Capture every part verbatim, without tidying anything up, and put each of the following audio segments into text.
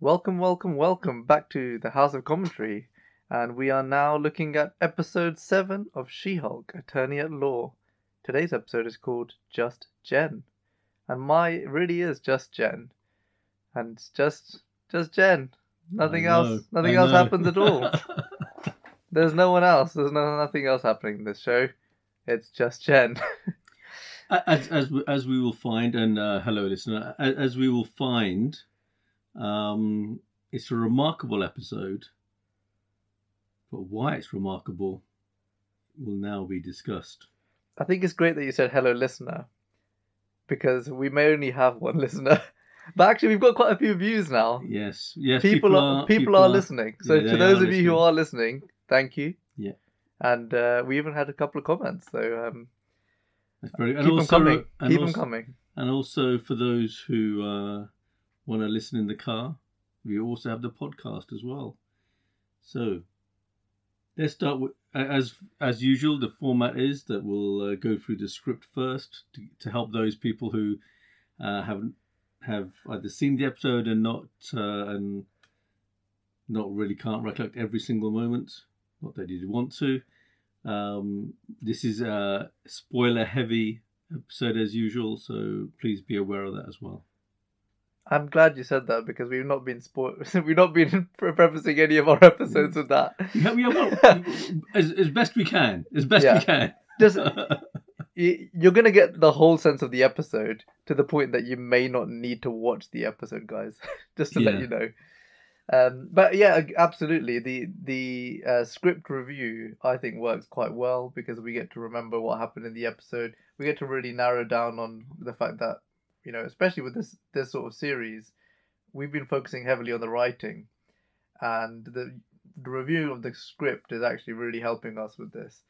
Welcome, welcome, welcome back to the House of Commentary, and we are now looking at episode seven of She-Hulk, Attorney at Law. Today's episode is called Just Jen, and my it really is just Jen, and it's just just Jen. Nothing else, nothing else happens at all. There's no one else. There's no, nothing else happening in this show. It's just Jen. as, as as we will find, and uh, hello, listener. As, as we will find. Um, it's a remarkable episode, but why it's remarkable will now be discussed. I think it's great that you said hello, listener, because we may only have one listener, but actually we've got quite a few views now. Yes, yes. People, people are people, people are, are listening. So yeah, to those of listening. you who are listening, thank you. Yeah. And uh, we even had a couple of comments, so um, That's very, keep and them also, coming. And keep also, them coming. And also for those who. Uh, Want to listen in the car? We also have the podcast as well. So let's start with, as as usual, the format is that we'll uh, go through the script first to, to help those people who uh, have have either seen the episode and not uh, and not really can't recollect every single moment. Not that you want to. Um, this is a spoiler-heavy episode as usual, so please be aware of that as well. I'm glad you said that because we've not been spoil- we've not been prefacing any of our episodes with that. Yeah, yeah, well, as, as best we can, as best yeah. we can. Just, you're going to get the whole sense of the episode to the point that you may not need to watch the episode, guys. Just to yeah. let you know. Um, but yeah, absolutely. The the uh, script review I think works quite well because we get to remember what happened in the episode. We get to really narrow down on the fact that. You know, especially with this this sort of series, we've been focusing heavily on the writing, and the, the review of the script is actually really helping us with this.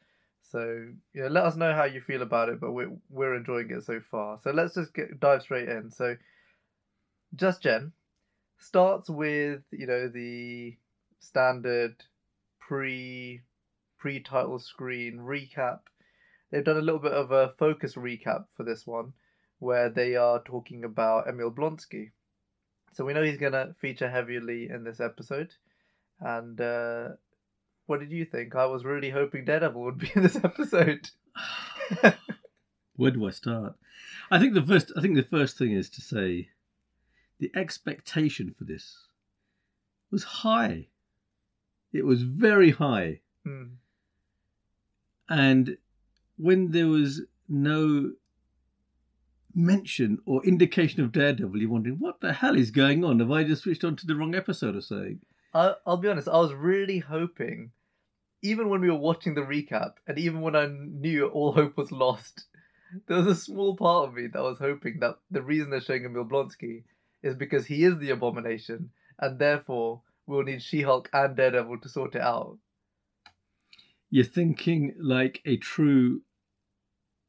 So, you know, let us know how you feel about it, but we're we're enjoying it so far. So let's just get, dive straight in. So, Just Jen starts with you know the standard pre pre title screen recap. They've done a little bit of a focus recap for this one, where they are talking about Emil Blonsky. So we know he's going to feature heavily in this episode. And uh, what did you think? I was really hoping Daredevil would be in this episode. Where do I start? I think the first. I think the first thing is to say, the expectation for this was high. It was very high. Mm. And when there was no mention or indication of Daredevil, you're wondering what the hell is going on. Have I just switched on to the wrong episode or something? I'll, I'll be honest, I was really hoping, even when we were watching the recap, and even when I knew all hope was lost, there was a small part of me that was hoping that the reason they're showing Emil Blonsky is because he is the Abomination, and therefore we'll need She-Hulk and Daredevil to sort it out. You're thinking like a true,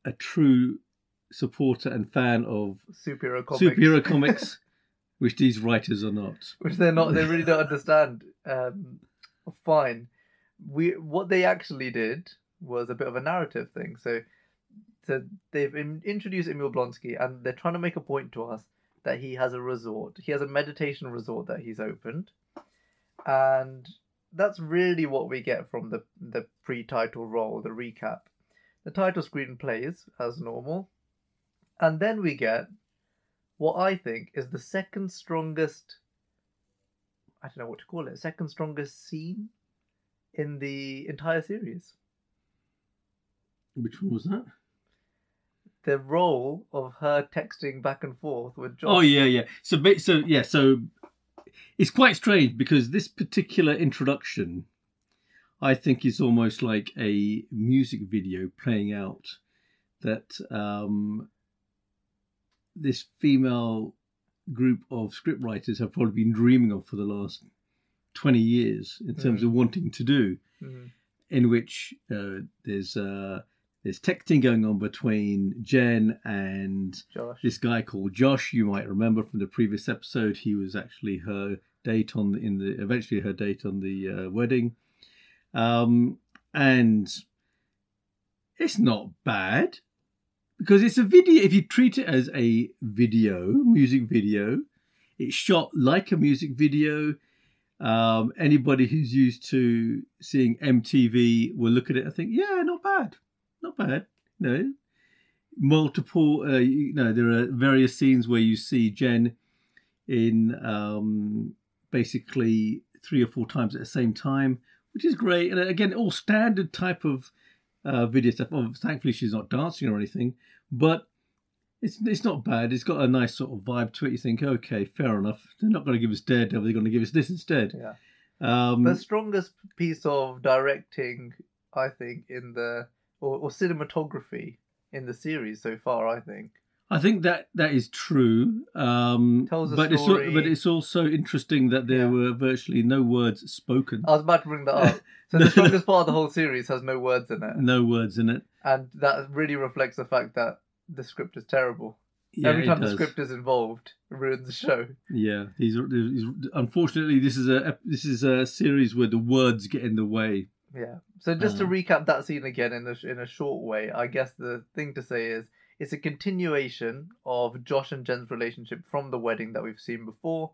a true. supporter and fan of superhero comics, superhero comics which these writers are not. Which they're not. They really don't understand. Um, fine. We what they actually did was a bit of a narrative thing. So, so they've in, introduced Emil Blonsky, and they're trying to make a point to us that he has a resort. He has a meditation resort that he's opened, and that's really what we get from the the pre-title role, the recap. The title screen plays as normal. And then we get what I think is the second strongest, I don't know what to call it, second strongest scene in the entire series. Which one was that? The role of her texting back and forth with Josh. Oh, yeah, yeah. So, so yeah, so it's quite strange because this particular introduction, I think, is almost like a music video playing out that... Um, this female group of scriptwriters have probably been dreaming of for the last twenty years in terms mm-hmm. of wanting to do, mm-hmm. in which uh, there's uh, there's texting going on between Jen and Josh. This guy called Josh. You might remember from the previous episode, he was actually her date on the, in the eventually her date on the uh, wedding, um, and it's not bad. Because it's a video, if you treat it as a video, music video, It's shot like a music video. Um, anybody who's used to seeing M T V will look at it and think, yeah, not bad, not bad. No, multiple, uh, you know, there are various scenes where you see Jen in um, basically three or four times at the same time, which is great. And again, all standard type of uh, video stuff. Well, thankfully, she's not dancing or anything, but It's it's not bad. It's got a nice sort of vibe to it. You think, okay, fair enough. They're not going to give us Daredevil. They're going to give us this instead. Yeah. Um, the strongest piece of directing, I think, in the or, or cinematography in the series so far, I think. I think that, that is true. Um, Tells a but story. It's, but it's also interesting that there yeah. were virtually no words spoken. I was about to bring that up. So no, the strongest no. part of the whole series has no words in it. No words in it. And that really reflects the fact that the script is terrible. Yeah, every time the script is involved, it ruins the show. Yeah, these are, these, unfortunately, this is a this is a series where the words get in the way. Yeah. So just uh, to recap that scene again in a in a short way, I guess the thing to say is it's a continuation of Josh and Jen's relationship from the wedding that we've seen before.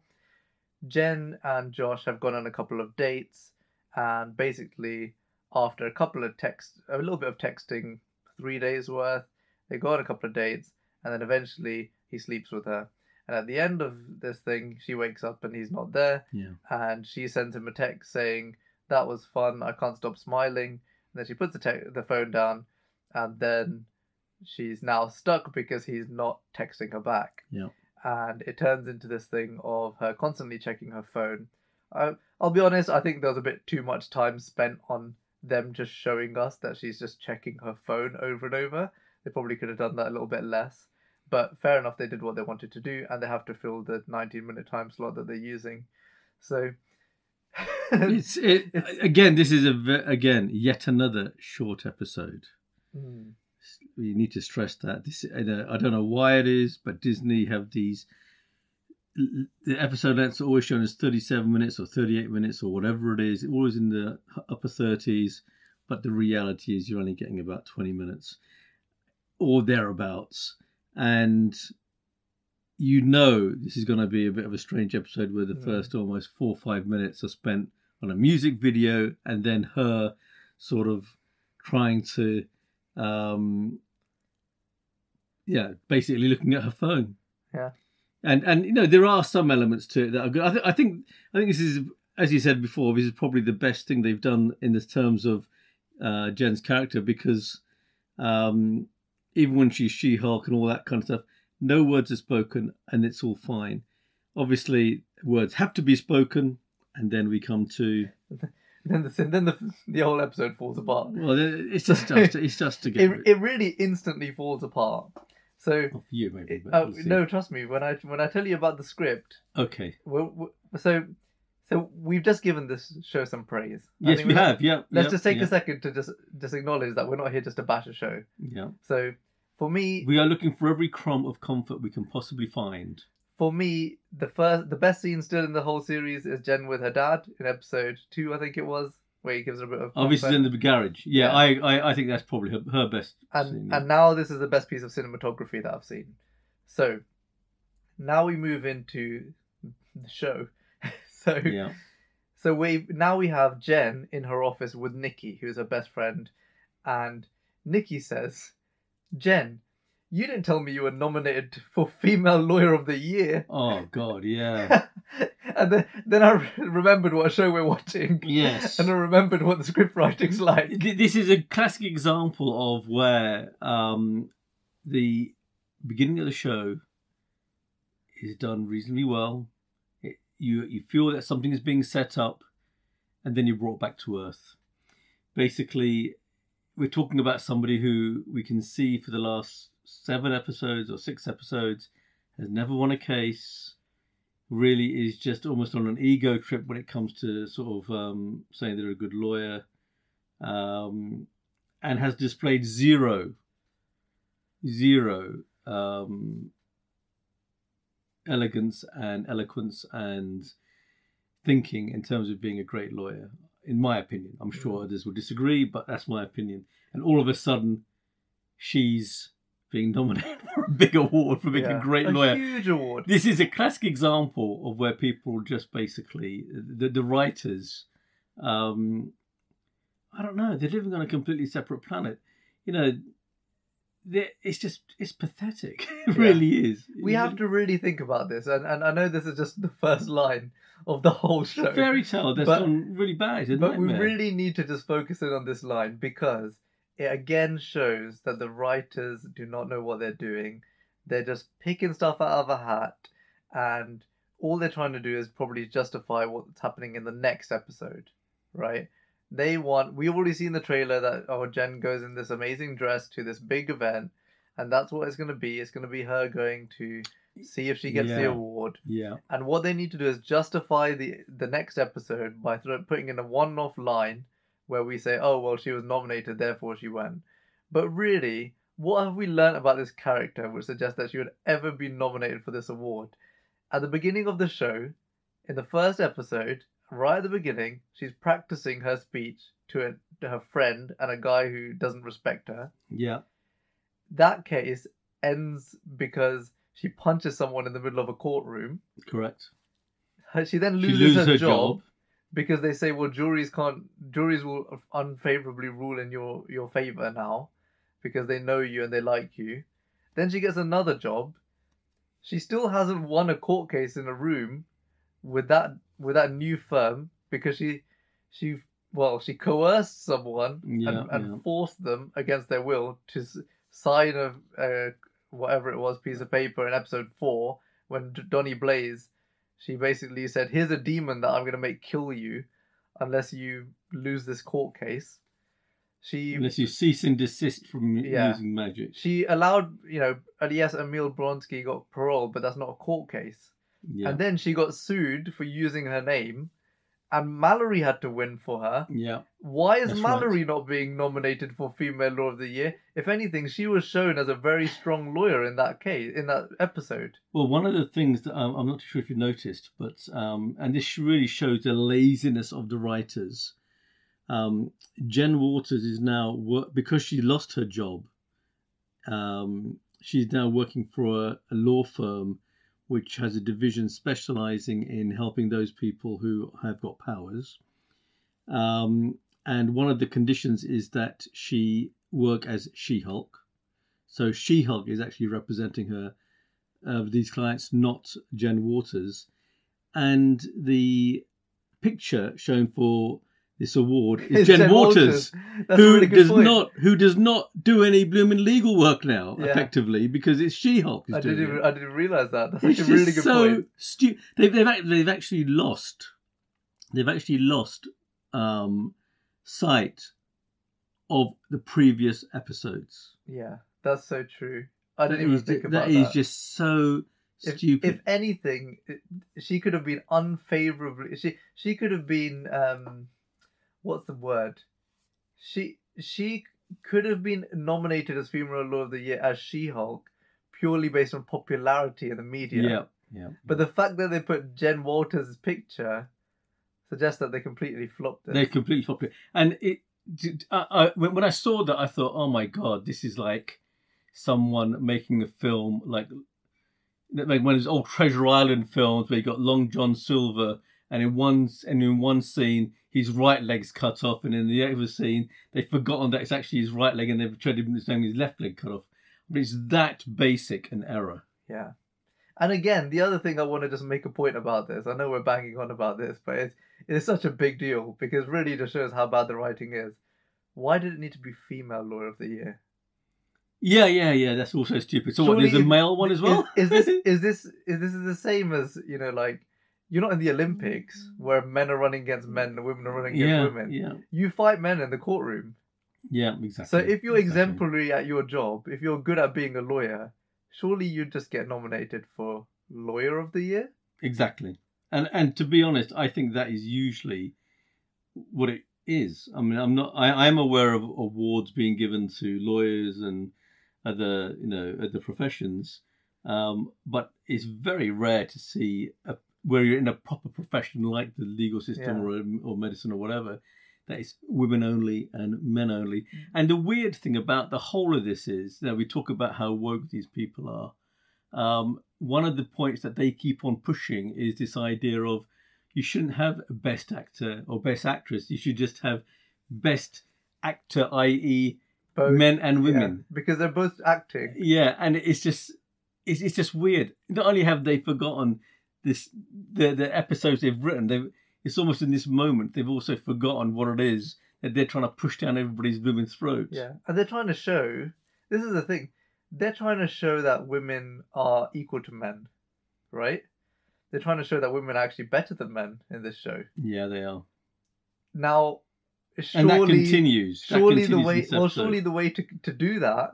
Jen and Josh have gone on a couple of dates, and basically after a couple of texts, a little bit of texting, three days worth. They go on a couple of dates, and then eventually he sleeps with her. And at the end of this thing, she wakes up and he's not there. Yeah. And she sends him a text saying, that was fun, I can't stop smiling. And then she puts the, te- the phone down, and then she's now stuck because he's not texting her back. Yeah. And it turns into this thing of her constantly checking her phone. I, I'll be honest, I think there was a bit too much time spent on them just showing us that she's just checking her phone over and over. They probably could have done that a little bit less. But fair enough, they did what they wanted to do, and they have to fill the nineteen-minute time slot that they're using. So, it's, it, it's... again, this is, a again, yet another short episode. Mm. You need to stress that. This, I don't know why it is, but Disney have these... The episode lengths are always shown as thirty-seven minutes or thirty-eight minutes or whatever it is, always in the upper thirties, but the reality is you're only getting about twenty minutes. Or thereabouts, and you know this is going to be a bit of a strange episode where the yeah. first almost four or five minutes are spent on a music video and then her sort of trying to um yeah basically looking at her phone. Yeah. And and you know there are some elements to it that are good. I, th- I think I think this is, as you said before, this is probably the best thing they've done in the terms of uh Jen's character, because um even when she's She-Hulk and all that kind of stuff, no words are spoken and it's all fine. Obviously, words have to be spoken, and then we come to... then the then the, the whole episode falls apart. Well, it's just it starts to get... It, it really instantly falls apart. So oh, you maybe. It, uh, no, trust me. When I when I tell you about the script, okay. We're, we're, so so we've just given this show some praise. Yes, we, we have. have. Yeah. Let's yep, just take yep. a second to just just acknowledge that we're not here just to bash a show. Yeah. So. For me, we are looking for every crumb of comfort we can possibly find. For me, the first, the best scene still in the whole series is Jen with her dad in episode two, I think it was, where he gives her a bit of. Obviously, in the garage. Yeah, yeah. I, I, I think that's probably her, her best. And scene, yeah. and now this is the best piece of cinematography that I've seen. So now we move into the show. so yeah. so we now we have Jen in her office with Nikki, who is her best friend, and Nikki says, Jen, you didn't tell me you were nominated for Female Lawyer of the Year. Oh, God, yeah. and then, then I re- remembered what show we're watching. Yes. And I remembered what the script writing's like. This is a classic example of where um, the beginning of the show is done reasonably well. It, you, you feel that something is being set up, and then you're brought back to earth. Basically... We're talking about somebody who we can see for the last seven episodes or six episodes has never won a case, really is just almost on an ego trip when it comes to sort of um, saying they're a good lawyer, um, and has displayed zero, zero um, elegance and eloquence and thinking in terms of being a great lawyer. In my opinion, I'm sure others will disagree, but that's my opinion. And all of a sudden, she's being nominated for a big award for being yeah, a great a lawyer. A huge award. This is a classic example of where people just basically, the, the writers, um, I don't know, they're living on a completely separate planet. You know, it's just, it's pathetic. It yeah. really is. We have to really think about this. And, and I know this is just the first line of the whole show. It's a fairy tale that's gone really bad. It's a but nightmare. We really need to just focus in on this line because it again shows that the writers do not know what they're doing. They're just picking stuff out of a hat, and all they're trying to do is probably justify what's happening in the next episode, right? They want... We've already seen the trailer that, oh, Jen goes in this amazing dress to this big event, and that's what it's going to be. It's going to be her going to see if she gets yeah. the award. Yeah. And what they need to do is justify the, the next episode by th- putting in a one-off line where we say, oh, well, she was nominated, therefore she won. But really, what have we learned about this character which suggests that she would ever be nominated for this award? At the beginning of the show, in the first episode, right at the beginning, she's practicing her speech to, a, to her friend and a guy who doesn't respect her. Yeah. That case ends because she punches someone in the middle of a courtroom. Correct. She then loses, she loses her, her job. job. Because they say, well, juries can't, juries will unfavorably rule in your, your favor now because they know you and they like you. Then she gets another job. She still hasn't won a court case in a room with that with that new firm because she she well she coerced someone yeah, and, and yeah. forced them against their will to sign a, a whatever it was piece of paper in episode four when Donnie Blaze. She basically said, here's a demon that I'm going to make kill you unless you lose this court case. She Unless you cease and desist from yeah, using magic. She allowed, you know, yes, Emil Blonsky got parole, but that's not a court case. Yeah. And then she got sued for using her name, and Mallory had to win for her. Yeah. Why is that's Mallory right. not being nominated for Female Law of the Year? If anything, she was shown as a very strong lawyer in that case, in that episode. Well, one of the things that um, I'm not sure if you noticed, but um, and this really shows the laziness of the writers. Um, Jen Waters is now work because she lost her job. Um, she's now working for a, a law firm which has a division specializing in helping those people who have got powers. Um, and one of the conditions is that she work as She-Hulk. So She-Hulk is actually representing her, uh, these clients, not Jen Waters. And the picture shown for this award is it's Jen, Jen Waters, Waters. who really does point. not who does not do any blooming legal work now, yeah. effectively, because it's She-Hulk who's I doing didn't, it. I didn't realise that. That's it's like a really good so point. Stu- they've, they've, they've actually lost, they've actually lost um, sight of the previous episodes. Yeah, that's so true. I didn't that even is, think about that. That is just so... If, stupid. If anything, she could have been unfavourably... She, she could have been... Um, What's the word? She she could have been nominated as Female Law of the Year as She-Hulk purely based on popularity in the media. Yeah, yeah. But the fact that they put Jen Walters' picture suggests that they completely flopped it. They completely flopped it. And it, I, I, when I saw that, I thought, oh my God, this is like someone making a film like, like one of those old Treasure Island films where you got Long John Silver and in one and in one scene... his right leg's cut off, and in the other scene, they've forgotten that it's actually his right leg, and they've tried to make his left leg cut off. But it's that basic an error. Yeah. And again, the other thing I want to just make a point about this, I know we're banging on about this, but it's, it's such a big deal, because really it just shows how bad the writing is. Why did it need to be Female Lawyer of the Year? Yeah, yeah, yeah, that's also stupid. So Surely what, there's is, a male one as well? Is, is, this, is, this, is this the same as, you know, like, you're not in the Olympics where men are running against men and women are running against yeah, women. Yeah. You fight men in the courtroom. Yeah, exactly. So if you're exactly. exemplary at your job, if you're good at being a lawyer, surely you'd just get nominated for Lawyer of the Year? Exactly. And and to be honest, I think that is usually what it is. I mean, I'm not, I am aware of awards being given to lawyers and other, you know, other professions. Um, but it's very rare to see a where you're in a proper profession like the legal system yeah. or or medicine or whatever, that it's women only and men only. And the weird thing about the whole of this is that we talk about how woke these people are. Um, one of the points that they keep on pushing is this idea of you shouldn't have best actor or best actress. You should just have best actor, that is both, men and women. Yeah, because they're both acting. Yeah, and it's just it's, it's just weird. Not only have they forgotten this the, the episodes they've written, they've, it's almost in this moment they've also forgotten what it is that they're trying to push down everybody's women's throats. Yeah, and they're trying to show, this is the thing, they're trying to show that women are equal to men, right? They're trying to show that women are actually better than men in this show. Yeah, they are. Now, surely, and that continues. That surely continues the way, well, surely the way to to do that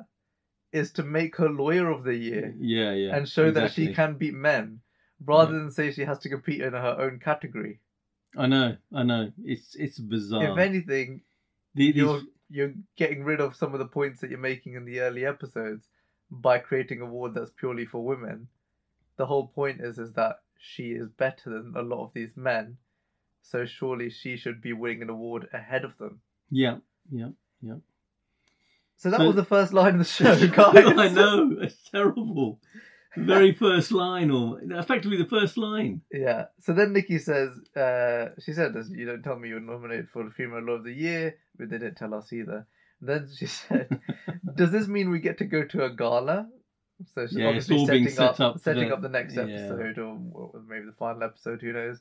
is to make her lawyer of the year. Yeah, yeah. And show exactly. that she can beat men, rather yeah. than say she has to compete in her own category. I know, I know. It's it's bizarre. If anything, the, these... you're you're getting rid of some of the points that you're making in the early episodes by creating a award that's purely for women. The whole point is is that she is better than a lot of these men. So surely she should be winning an award ahead of them. Yeah, yeah, yeah. So that so, was the first line of the show, guys. I know, it's terrible. The very first line, or effectively the first line. Yeah. So then Nikki says, uh, she said, you don't tell me you're nominated for the Female Law of the Year, but they didn't tell us either. And then she said, does this mean we get to go to a gala? So she's yeah, obviously setting set up, up setting the, up the next episode, yeah. or, or maybe the final episode, who knows.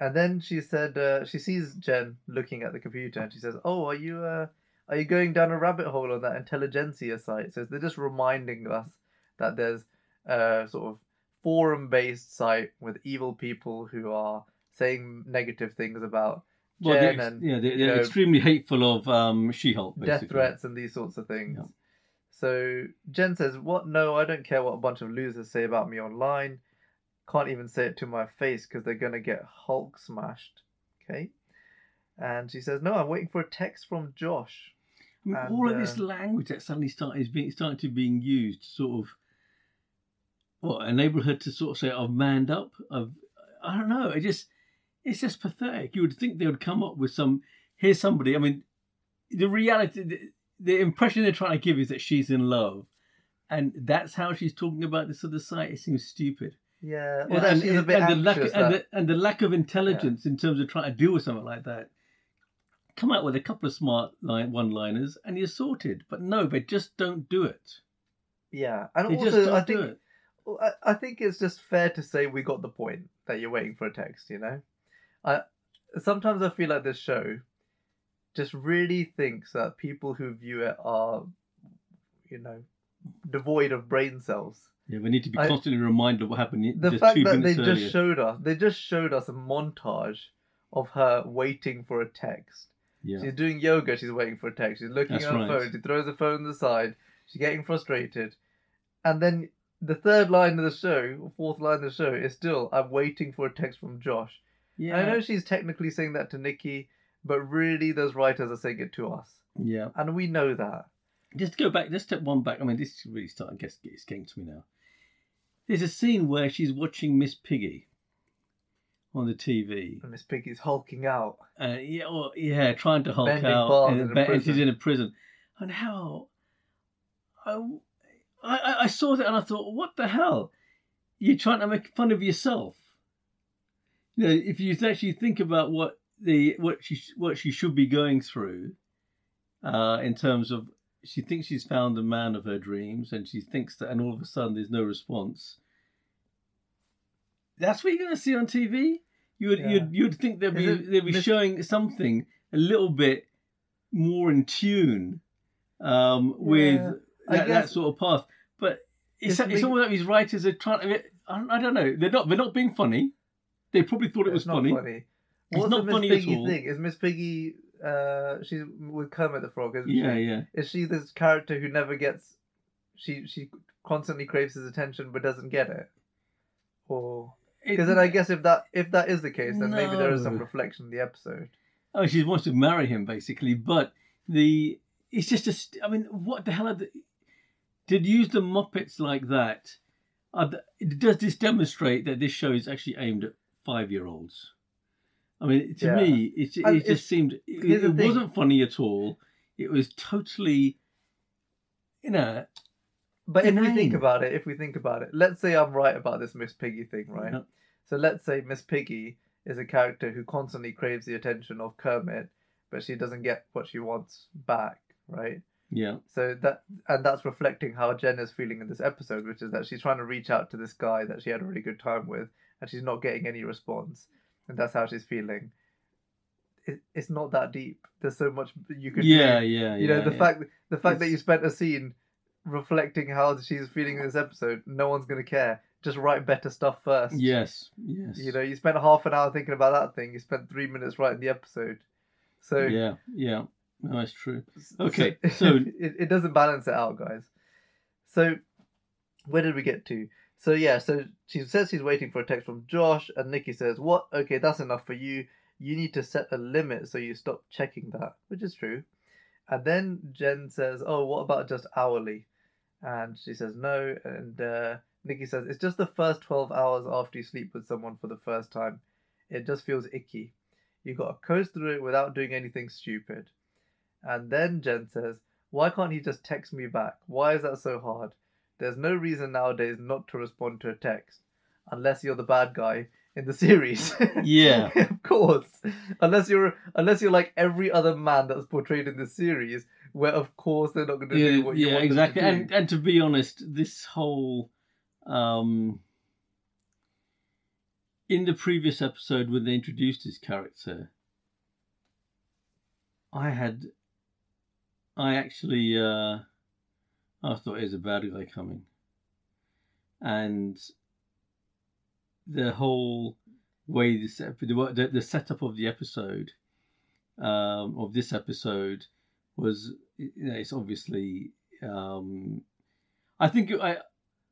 And then she said, uh, she sees Jen looking at the computer and she says, oh, are you uh, are you going down a rabbit hole on that Intelligencia site? So they're just reminding us that there's a sort of forum-based site with evil people who are saying negative things about Jen. Well, they're, and, yeah, they're, they're you know, extremely hateful of um, She-Hulk, basically. Death threats and these sorts of things. Yeah. So Jen says, what? No, I don't care what a bunch of losers say about me online. Can't even say it to my face because they're going to get Hulk smashed. Okay. And she says, no, I'm waiting for a text from Josh. I mean, and, all of uh, this language that suddenly started, is being, started to being used to sort of well, enable her to sort of say, I've manned up. I've, I don't know. It just, it's just pathetic. You would think they would come up with some, here's somebody. I mean, the reality, the, the impression they're trying to give is that she's in love. And that's how she's talking about this other site. It seems stupid. Yeah, well, and, and, a bit and, the lack, and, the, and the lack of intelligence yeah. in terms of trying to deal with something like that. Come out with a couple of smart line, one-liners and you're sorted. But no, they just don't do it. Yeah, and they also just don't I think do it. I, I think it's just fair to say we got the point that you're waiting for a text. You know, I sometimes I feel like this show just really thinks that people who view it are, you know, devoid of brain cells. Yeah, we need to be constantly I, reminded of what happened. The fact that they earlier. just showed us, they just showed us a montage of her waiting for a text. Yeah. She's doing yoga. She's waiting for a text. She's looking That's at her right. phone. She throws her phone to the side. She's getting frustrated, and then the third line of the show, or fourth line of the show, is still "I'm waiting for a text from Josh." Yeah, and I know she's technically saying that to Nikki, but really, those writers are saying it to us. Yeah, and we know that. Just go back. Just step one back. I mean, this is really starting. I guess it's getting to me now. There's a scene where she's watching Miss Piggy on the T V. And Miss Piggy's hulking out. Uh, yeah, or, yeah, trying to hulk Bending out. And, in a and she's in a prison. And how... I, I, I saw that and I thought, what the hell? You're trying to make fun of yourself. You know, if you actually think about what the what she what she should be going through uh, in terms of... She thinks she's found the man of her dreams, and she thinks that, and all of a sudden there's no response. That's what you're going to see on T V. You would, yeah. you'd, you'd think they'd be, they'd be mis- showing something a little bit more in tune um, with yeah, that, that sort of path. But it's, it's, it's almost like these writers are trying. I, mean, I, don't, I don't know. They're not. They're not being funny. They probably thought it was funny. funny. It's What's not the funny at all. Thing? Is Miss Piggy? Uh, she's with Kermit the Frog, isn't yeah, she? Yeah, yeah. Is she this character who never gets? She she constantly craves his attention but doesn't get it. Or because then I guess if that if that is the case, then no. maybe there is some reflection in the episode. Oh, she wants to marry him basically, but the it's just a. I mean, what the hell? Are the, did use the Muppets like that? Are the, does this demonstrate that this show is actually aimed at five-year-olds? I mean, to yeah. me, it, it, it just seemed... It, it wasn't funny at all. It was totally, you know... But inane. if we think about it, if we think about it, let's say I'm right about this Miss Piggy thing, right? Yeah. So let's say Miss Piggy is a character who constantly craves the attention of Kermit, but she doesn't get what she wants back, right? Yeah. So that, and that's reflecting how Jen is feeling in this episode, which is that she's trying to reach out to this guy that she had a really good time with, and she's not getting any response, and that's how she's feeling. It, it's not that deep. There's so much you could. Yeah, do. yeah, You know yeah, the yeah. fact the fact it's... that you spent a scene reflecting how she's feeling in this episode. No one's gonna care. Just write better stuff first. Yes, yes. You know, you spent half an hour thinking about that thing. You spent three minutes writing the episode. So yeah, yeah. No, that's true. Okay, so, so... it, it doesn't balance it out, guys. So where did we get to? So yeah, so she says she's waiting for a text from Josh, and Nikki says, "What? Okay, that's enough for you. You need to set a limit so you stop checking that," which is true. And then Jen says, "Oh, what about just hourly?" And she says no. And uh, Nikki says, "It's just the first twelve hours after you sleep with someone for the first time. It just feels icky. You've got to coast through it without doing anything stupid." And then Jen says, "Why can't he just text me back? Why is that so hard? There's no reason nowadays not to respond to a text. Unless you're the bad guy in the series." Yeah. Of course. Unless you're unless you're like every other man that's portrayed in the series, where of course they're not going to yeah, do what you yeah, want exactly. them to do. Yeah, exactly. And to be honest, this whole... Um, in the previous episode when they introduced his character, I had... I actually... Uh, I thought, "Here's a bad guy coming." And... the whole way this the the setup of the episode, um, of this episode, was you know, it's obviously um, I think I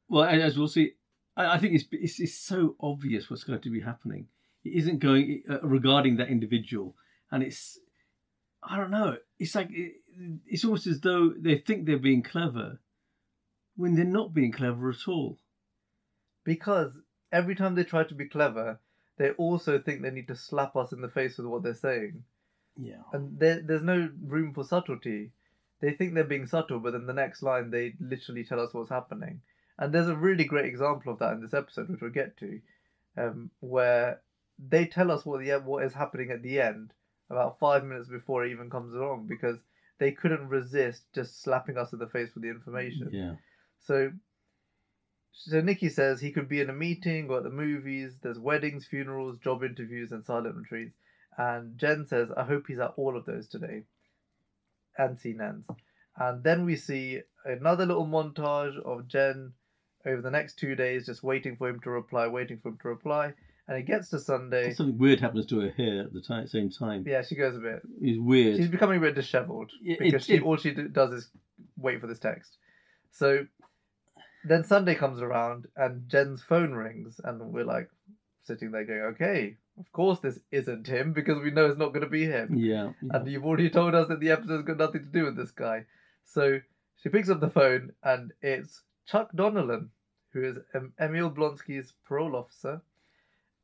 well as we'll see I, I think it's, it's it's so obvious what's going to be happening. It isn't going uh, regarding that individual, and it's I don't know. It's like it, it's almost as though they think they're being clever when they're not being clever at all, because every time they try to be clever, they also think they need to slap us in the face with what they're saying. Yeah. And there, there's no room for subtlety. They think they're being subtle, but then the next line, they literally tell us what's happening. And there's a really great example of that in this episode, which we'll get to, um, where they tell us what the what is happening at the end about five minutes before it even comes along, because they couldn't resist just slapping us in the face with the information. Yeah. So... So Nikki says he could be in a meeting or at the movies. There's weddings, funerals, job interviews, and silent retreats. And Jen says, "I hope he's at all of those today." And see Nance. And then we see another little montage of Jen over the next two days, just waiting for him to reply, waiting for him to reply. And it gets to Sunday. Something weird happens to her hair at the time, same time. Yeah, she goes a bit... It's weird. She's becoming a bit dishevelled it, because it, she, it... all she does is wait for this text. So... Then Sunday comes around and Jen's phone rings, and we're like sitting there going, "Okay, of course this isn't him, because we know it's not going to be him." Yeah, yeah. And you've already told us that the episode's got nothing to do with this guy. So she picks up the phone, and it's Chuck Donnellan, who is em- Emil Blonsky's parole officer.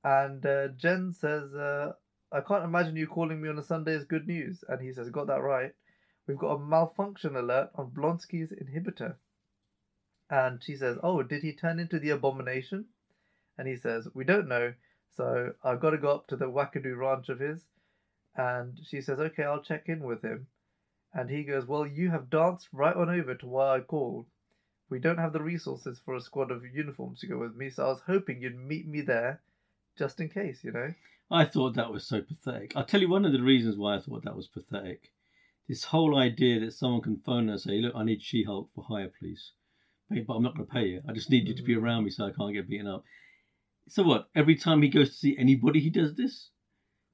And uh, Jen says, uh, "I can't imagine you calling me on a Sunday is good news." And he says, "Got that right. We've got a malfunction alert on Blonsky's inhibitor." And she says, "Oh, did he turn into the abomination?" And he says, "We don't know, so I've got to go up to the wackadoo ranch of his." And she says, "Okay, I'll check in with him." And he goes, "Well, you have danced right on over to why I called. We don't have the resources for a squad of uniforms to go with me, so I was hoping you'd meet me there just in case, you know." I thought that was so pathetic. I'll tell you one of the reasons why I thought that was pathetic. This whole idea that someone can phone her and say, "Look, I need She-Hulk for hire, please. But I'm not going to pay you. I just need you to be around me so I can't get beaten up." So what? Every time he goes to see anybody, he does this.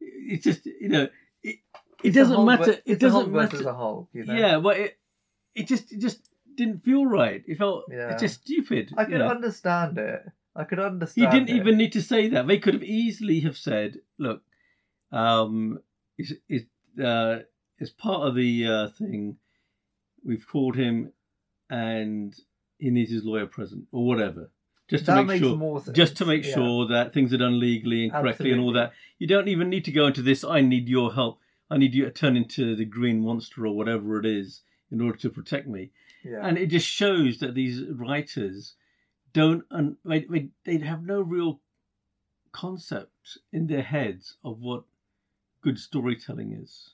It's just, you know, it it it's doesn't matter. Ver- it doesn't matter. It's a Hulk, you know? Yeah, but it it just it just didn't feel right. It felt yeah. it's just stupid. I could you know? understand it. I could understand. He didn't it. even need to say that. They could have easily have said, "Look, um, it's it uh, it's part of the uh, thing. We've called him, and." He needs his lawyer present, or whatever. just that to make sure, more sense. just to make yeah. sure that things are done legally and correctly Absolutely. and all that. You don't even need to go into this. I need your help. I need you to turn into the green monster or whatever it is in order to protect me. Yeah. And it just shows that these writers don't. Un- they they have no real concept in their heads of what good storytelling is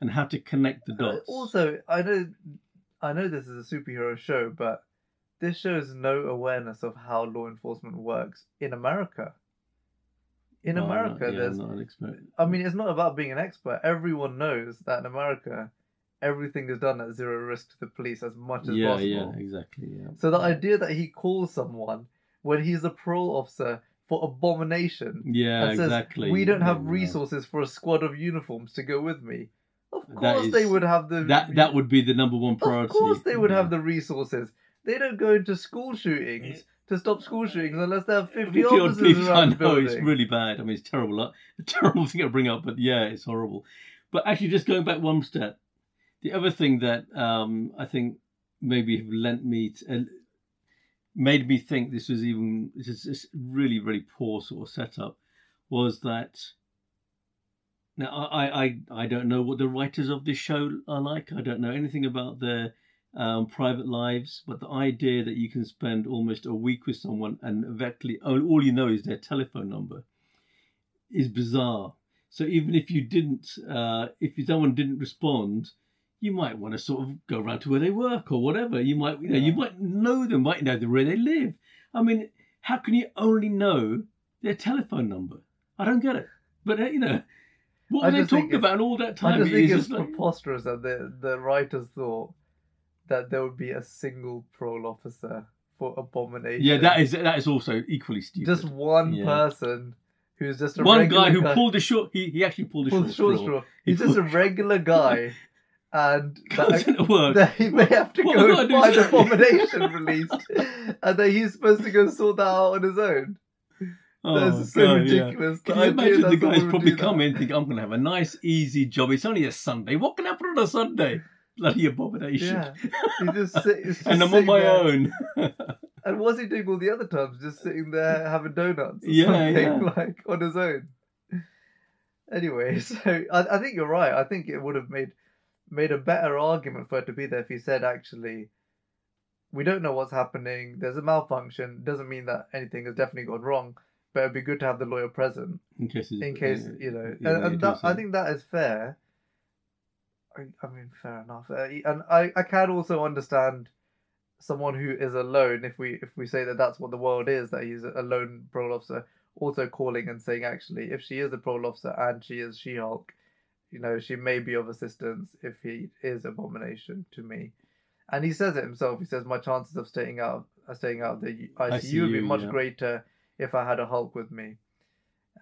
and how to connect the dots. Uh, also, I know, I know this is a superhero show, but this shows no awareness of how law enforcement works in America. In no, America, not, yeah, there's. I'm not an expert. I mean, it's not about being an expert. Everyone knows that in America, everything is done at zero risk to the police as much as yeah, possible. Yeah, yeah, exactly. Yeah. So the yeah. idea that he calls someone when he's a parole officer for abomination, yeah, and says, exactly. we don't have yeah, resources yeah. for a squad of uniforms to go with me. Of course, is, they would have the that. That would be the number one priority. Of course, they would yeah. have the resources. They don't go into school shootings to stop school shootings unless they have fifty officers around the building. I know, it's really bad. I mean, it's terrible. A terrible thing to bring up, but yeah, it's horrible. But actually, just going back one step, the other thing that um, I think maybe have lent me to, uh, made me think this was even this is this really really poor sort of setup was that. Now, I, I, I don't know what the writers of this show are like. I don't know anything about their um, private lives. But the idea that you can spend almost a week with someone and effectively all you know is their telephone number is bizarre. So even if you didn't, uh, if someone didn't respond, you might want to sort of go around to where they work or whatever. You might, you know, you might know them, might know where they live. I mean, how can you only know their telephone number? I don't get it. But, you know... What were they talking about all that time? I just think it's preposterous that the, the writers thought that there would be a single parole officer for abomination. Yeah, that is that is also equally stupid. Just one yeah. person who's just a one regular guy who guy. pulled the short. He he actually pulled the pulled short, short straw. straw. He's just a regular guy, and that, work. that he may have to what go and find abomination released, and that he's supposed to go sort that out on his own. Oh, that's so God, ridiculous. Yeah. Can you imagine the guy's probably come in and think, I'm going to have a nice, easy job. It's only a Sunday. What can happen on a Sunday? Bloody abomination. Yeah. He's just sit, he's just and I'm on my there. own. And what's he doing all the other times? Just sitting there having donuts or yeah, something yeah. like on his own. Anyway, so I, I think you're right. I think it would have made made a better argument for it to be there if he said, actually, we don't know what's happening. There's a malfunction. Doesn't mean that anything has definitely gone wrong. But it'd be good to have the lawyer present in case, in case uh, you know. Yeah, and, and that, I think that is fair. I, I mean, fair enough. Uh, and I, I can also understand someone who is alone. If we if we say that that's what the world is, that he's a lone parole officer, also calling and saying, actually, if she is a parole officer and she is She-Hulk, you know, she may be of assistance if he is abomination to me. And he says it himself. He says, my chances of staying out, of staying out of the I C U would be much yeah. greater if I had a Hulk with me.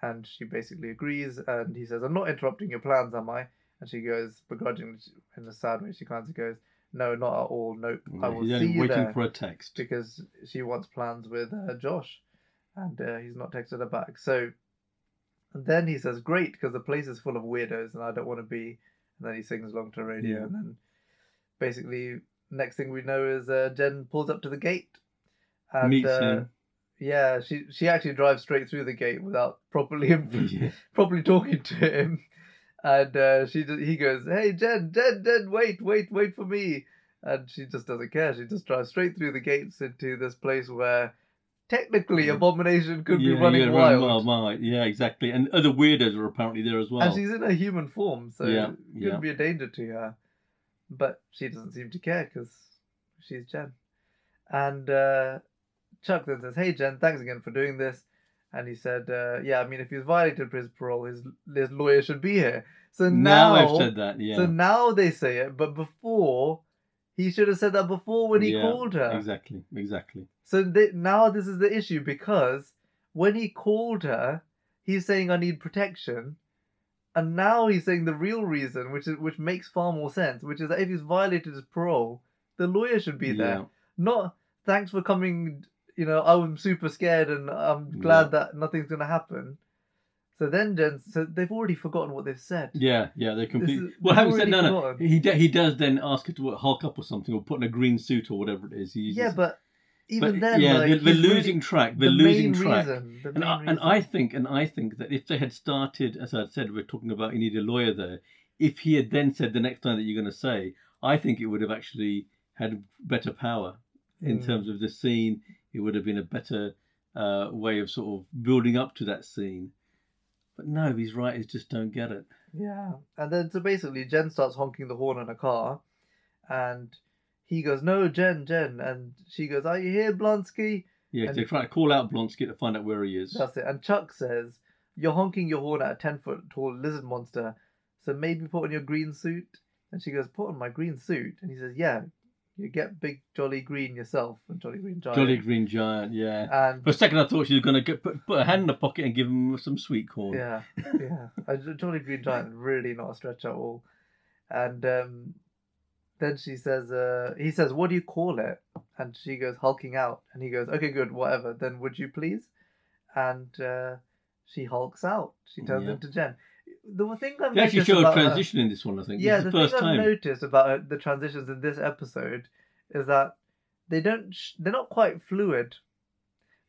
And she basically agrees, and he says, I'm not interrupting your plans, am I? And she goes, begrudgingly, in a sad way, she kind of goes, no, not at all, nope, yeah, I will see you waiting there. For a text. Because she wants plans with uh, Josh, and uh, he's not texted her back. So and then he says, great, because the place is full of weirdos, and I don't want to be, and then he sings along to the radio, yeah. and then basically, next thing we know is uh, Jen pulls up to the gate, and meets uh, him. Yeah, she she actually drives straight through the gate without properly yeah. properly talking to him, and uh, she he goes, "Hey, Jen, Jen, Jen, wait, wait, wait for me," and she just doesn't care. She just drives straight through the gates into this place where technically abomination could yeah, be running wild. Run wild. Yeah, exactly. And other weirdos are apparently there as well. And she's in her human form, so yeah, it yeah. could be a danger to her. But she doesn't seem to care because she's Jen, and. Uh, Chuck then says, hey, Jen, thanks again for doing this. And he said, uh, yeah, I mean, if he's violated his parole, his, his lawyer should be here. So now, now I've said that, yeah. So now they say it, but before, he should have said that before when he yeah, called her. Exactly, exactly. So they, now this is the issue because when he called her, he's saying, I need protection. And now he's saying the real reason, which is which makes far more sense, which is that if he's violated his parole, the lawyer should be yeah. there. Not, thanks for coming... You know, I'm super scared and I'm glad yeah. that nothing's going to happen. So then, Jen, so they've already forgotten what they've said. Yeah, yeah, they're completely... Is, well, having said, no, no, he, he does then ask her to hulk up or something or put in a green suit or whatever it is. He uses... Yeah, but even but, then, yeah, like, they're, they're losing really, track. They're the losing main track. Reason, the and main I, reason. and I think, and I think that if they had started, as I said, we're talking about you need a lawyer there. If he had then said the next time that you're going to say, I think it would have actually had better power in mm. terms of the scene. It would have been a better uh, way of sort of building up to that scene. But no, these writers just don't get it. Yeah. And then, so basically, Jen starts honking the horn on a car. And he goes, no, Jen, Jen. And she goes, are you here, Blonsky? Yeah, and they try to call out Blonsky to find out where he is. That's it. And Chuck says, you're honking your horn at a ten-foot-tall lizard monster, so maybe put on your green suit. And she goes, put on my green suit? And he says, yeah, you get big jolly green yourself. And jolly green giant. Jolly green giant, yeah. And for a second I thought she was going to get, put, put her hand in the pocket and give him some sweet corn. Yeah, yeah. A jolly green giant, really not a stretch at all. And um, then she says, uh, he says, what do you call it? And she goes, hulking out. And he goes, okay, good, whatever. Then would you please? And uh, she hulks out. She turns yeah. into Jen. The thing I've they actually show a transition her, in this one, I think. Yeah, the, the first thing time. I've noticed about her, the transitions in this episode is that they don't, sh- they're not quite fluid.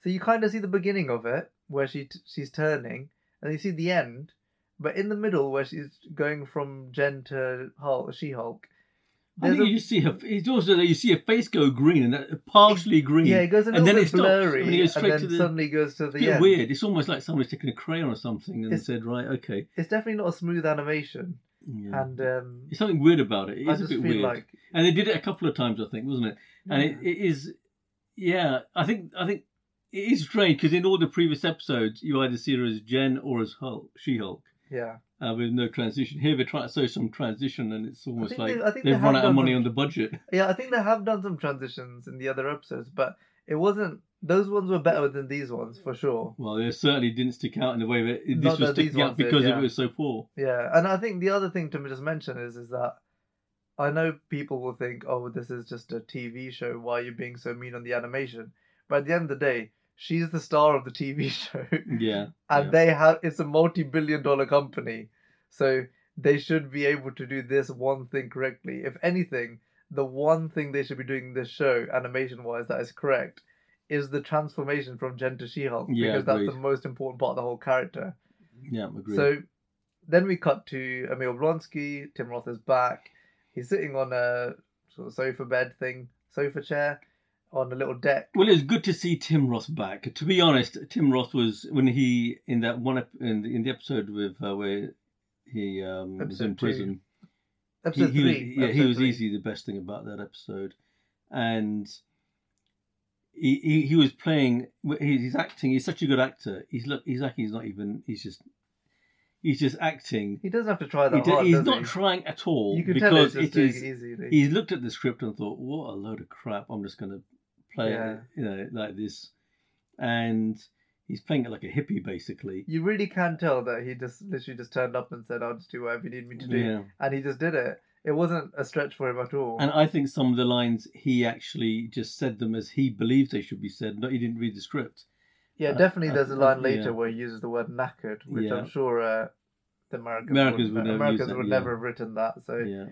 So you kind of see the beginning of it, where she t- she's turning, and you see the end, but in the middle, where she's going from Jen to Hulk, She-Hulk. I think a, you see her, it's also that you see her face go green, and partially green. Yeah, it goes a little bit blurry, and then, it stops, and it goes and then the, suddenly goes to the it's a bit end. Weird. It's almost like somebody's taken a crayon or something and it's, said, right, okay. It's definitely not a smooth animation. Yeah. And um, it's something weird about it. It I is a bit weird. Like, and they did it a couple of times, I think, wasn't it? And yeah. it, it is, yeah, I think I think it is strange, because in all the previous episodes, you either see her as Jen or as Hulk, She-Hulk. Yeah. Uh, with no transition. Here they're trying to show some transition, and it's almost like they, they've run out of money some, on the budget. Yeah, I think they have done some transitions in the other episodes, but it wasn't. Those ones were better than these ones, for sure. Well, they certainly didn't stick out in the way that this Not was that sticking out because did, yeah. it was so poor. Yeah, and I think the other thing to just mention is is that I know people will think, oh, this is just a T V show, why are you being so mean on the animation? But at the end of the day, she's the star of the T V show. Yeah. And yeah. they have, it's a multi-billion dollar company. So they should be able to do this one thing correctly. If anything, the one thing they should be doing in this show, animation-wise, that is correct, is the transformation from Jen to She-Hulk. Yeah, because agreed. That's the most important part of the whole character. Yeah, I agree. So then we cut to Emil Blonsky. Tim Roth is back. He's sitting on a sort of sofa bed thing, sofa chair. On a little deck. Well, it's good to see Tim Roth back. To be honest, Tim Roth was when he in that one ep- in, the, in the episode with uh, where he um, was in prison. Two. Episode he, he three. Was, yeah, episode he was three. Easily the best thing about that episode, and he he, he was playing. He's acting. He's such a good actor. He's look. He's acting. He's not even. He's just. He's just acting. He doesn't have to try that he hard, He's does not he? trying at all. You can tell it's just it doing is, it easily. He's looked at the script and thought, "What a load of crap! I'm just going to." Play yeah. it, you know, like this, and he's playing it like a hippie, basically. You really can tell that he just literally just turned up and said, "I'll just do whatever you need me to do," yeah. and he just did it. It wasn't a stretch for him at all. And I think some of the lines he actually just said them as he believes they should be said. Not he didn't read the script. Yeah, definitely. Uh, there's uh, a line later yeah. where he uses the word "knackered," which yeah. I'm sure uh, the Americans, Americans would, would never, Americans would never yeah. have written that. So, yeah.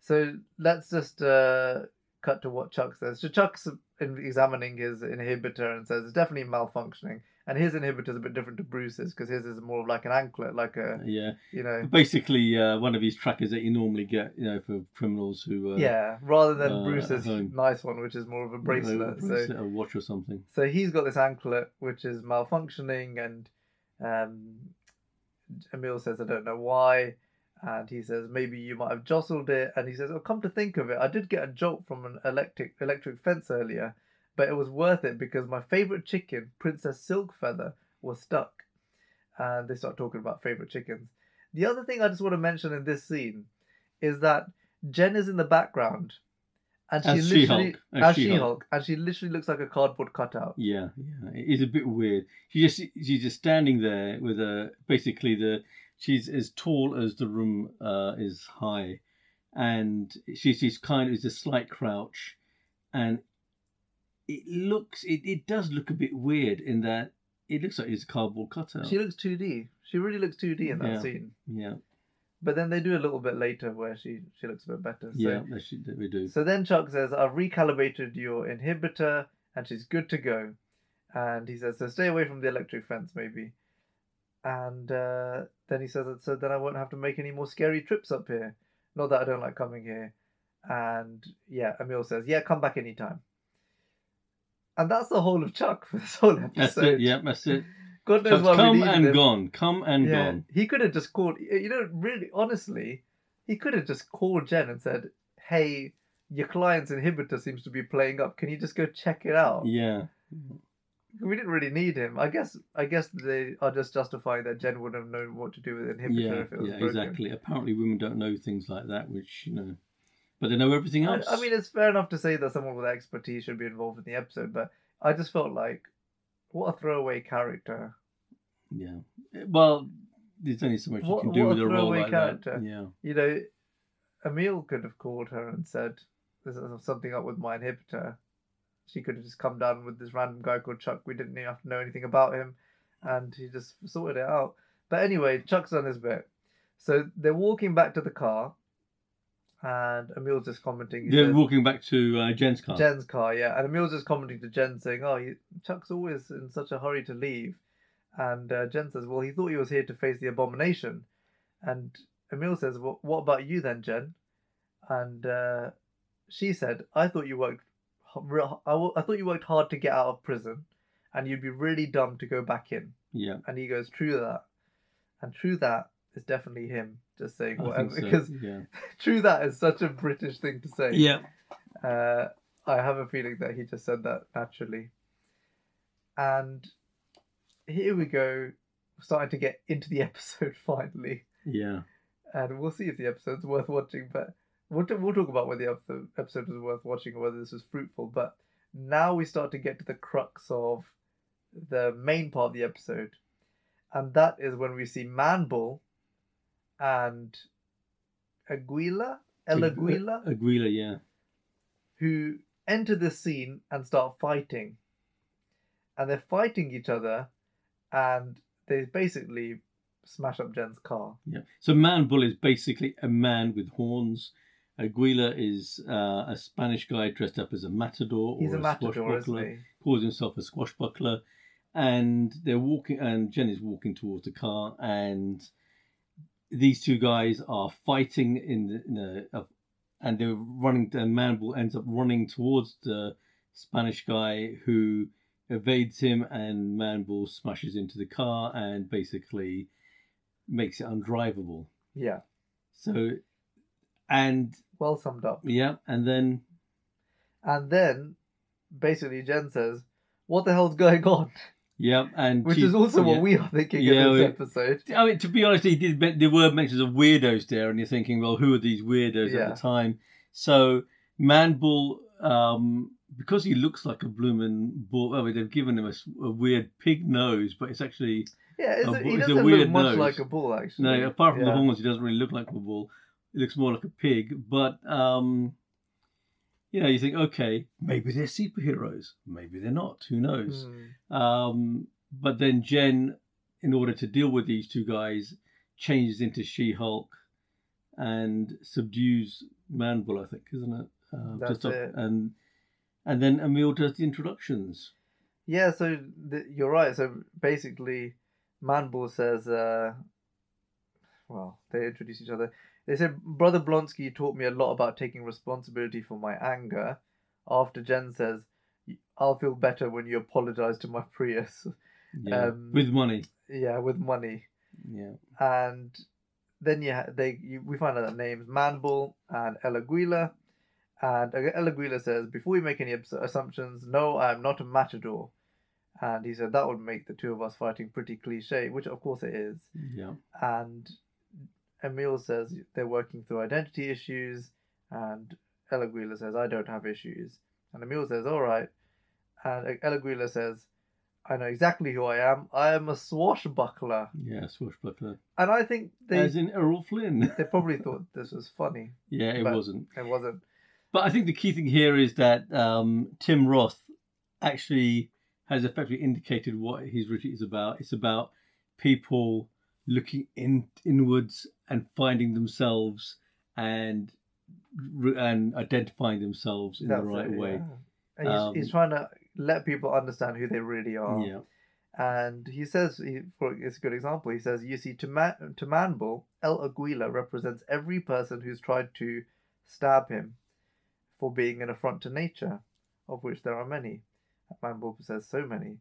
so let's just uh, cut to what Chuck says. So Chuck's. Examining his inhibitor and says it's definitely malfunctioning, and his inhibitor is a bit different to Bruce's because his is more of like an anklet, like a yeah, you know, basically uh, one of these trackers that you normally get, you know, for criminals who uh, yeah, rather than uh, Bruce's nice one, which is more of a bracelet, a bracelet so a watch or something. So he's got this anklet which is malfunctioning, and um, Emil says I don't know why. And he says, maybe you might have jostled it. And he says, oh, come to think of it, I did get a jolt from an electric electric fence earlier, but it was worth it because my favourite chicken, Princess Silkfeather, was stuck. And they start talking about favourite chickens. The other thing I just want to mention in this scene is that Jen is in the background. And she as literally, She-Hulk. As, as She-Hulk. She-Hulk. And she literally looks like a cardboard cutout. Yeah, yeah. It is a bit weird. She just, she's just standing there with a, basically the... She's as tall as the room uh, is high, and she's, she's kind of is a slight crouch, and it looks it, it does look a bit weird in that it looks like it's a cardboard cutout. She looks two D. She really looks two D in that yeah. scene. Yeah. But then they do a little bit later where she, she looks a bit better. So. Yeah, they do. So then Chuck says, "I've recalibrated your inhibitor." and she's good to go. And he says, so stay away from the electric fence, maybe. And uh, then he says, so then I won't have to make any more scary trips up here. Not that I don't like coming here. And yeah, Emil says, yeah, come back anytime. And that's the whole of Chuck for this whole episode. That's it, yeah, that's it. God knows why we needed him. Come and gone, come and yeah, gone. He could have just called, you know, really, honestly, he could have just called Jen and said, hey, your client's inhibitor seems to be playing up. Can you just go check it out? Yeah. We didn't really need him. I guess I guess they are just justifying that Jen wouldn't have known what to do with an inhibitor yeah, if it was yeah, broken. Yeah, exactly. Apparently women don't know things like that, which, you know, but they know everything else. I, I mean, it's fair enough to say that someone with expertise should be involved in the episode, but I just felt like, what a throwaway character. Yeah. Well, there's only so much what, you can do with a role like character. That. Yeah. You know, Emil could have called her and said, there's something up with my inhibitor. She could have just come down with this random guy called Chuck. We didn't even have to know anything about him. And he just sorted it out. But anyway, Chuck's done his bit. So they're walking back to the car. And Emil's just commenting. They're says, walking back to uh, Jen's car. Jen's car, yeah. And Emil's just commenting to Jen saying, oh, he, Chuck's always in such a hurry to leave. And uh, Jen says, well, he thought he was here to face the abomination. And Emil says, well, what about you then, Jen? And uh, she said, I thought you worked... I thought you worked hard to get out of prison and you'd be really dumb to go back in. Yeah. And he goes, true that. And true that is definitely him just saying whatever. So. Because yeah. True that is such a British thing to say. Yeah. Uh, I have a feeling that he just said that naturally. And here we go. Starting to get into the episode finally. Yeah. And we'll see if the episode's worth watching, but... We'll, t- we'll talk about whether the episode was worth watching or whether this was fruitful, but now we start to get to the crux of the main part of the episode, and that is when we see Manbull and Águila, El Águila, Águila, yeah, who enter the scene and start fighting, and they're fighting each other, and they basically smash up Jen's car. Yeah. So Manbull is basically a man with horns. Águila is uh, a Spanish guy dressed up as a matador. Or He's a, a matador, isn't he? Calls himself a squashbuckler. And they're walking, and Jen is walking towards the car, and these two guys are fighting in the, in the uh, and they're running. And Manbull ends up running towards the Spanish guy, who evades him, and Manbull smashes into the car and basically makes it undrivable. Yeah. So. And well summed up. Yeah, and then, and then, basically, Jen says, "What the hell's going on?" Yeah, and which she, is also yeah. what we are thinking yeah, in this we, episode. I mean, to be honest, he did. There were mentions of weirdos there, and you're thinking, "Well, who are these weirdos yeah. at the time?" So Manbull, um, because he looks like a bloomin' bull. I mean, they've given him a, a weird pig nose, but it's actually yeah, it's a, a, he doesn't look much nose. like a bull. Actually, no, apart from yeah. the horns, he doesn't really look like a bull. It looks more like a pig, but, um, you know, you think, okay, maybe they're superheroes. Maybe they're not. Who knows? Mm. Um, but then Jen, in order to deal with these two guys, changes into She-Hulk and subdues Manbull, I think, isn't it? Uh, That's just up, it. And, and then Emil does the introductions. Yeah, so the, you're right. So basically, Manbull says, uh, well, they introduce each other. They said, Brother Blonsky taught me a lot about taking responsibility for my anger. After Jen says, I'll feel better when you apologise to my Prius. Yeah, um, with money. Yeah, with money. Yeah. And then yeah, they you, we find out that names Manbull and El Águila. And El Águila says, before we make any assumptions, no, I am not a matador. And he said, that would make the two of us fighting pretty cliche, which of course it is. Yeah. And Emil says they're working through identity issues, and El Águila says, I don't have issues. And Emil says, all right. And El Águila says, I know exactly who I am. I am a swashbuckler. Yeah, swashbuckler. And I think they... As in Errol Flynn. They probably thought this was funny. Yeah, it wasn't. It wasn't. But I think the key thing here is that um, Tim Roth actually has effectively indicated what his retreat is about. It's about people looking in inwards and finding themselves and and identifying themselves in That's the right it, way. Yeah. And he's, um, he's trying to let people understand who they really are. Yeah. And he says, he, for, it's a good example, he says, you see, to, Man, to Manbull, El Águila represents every person who's tried to stab him for being an affront to nature, of which there are many. Manbull says so many.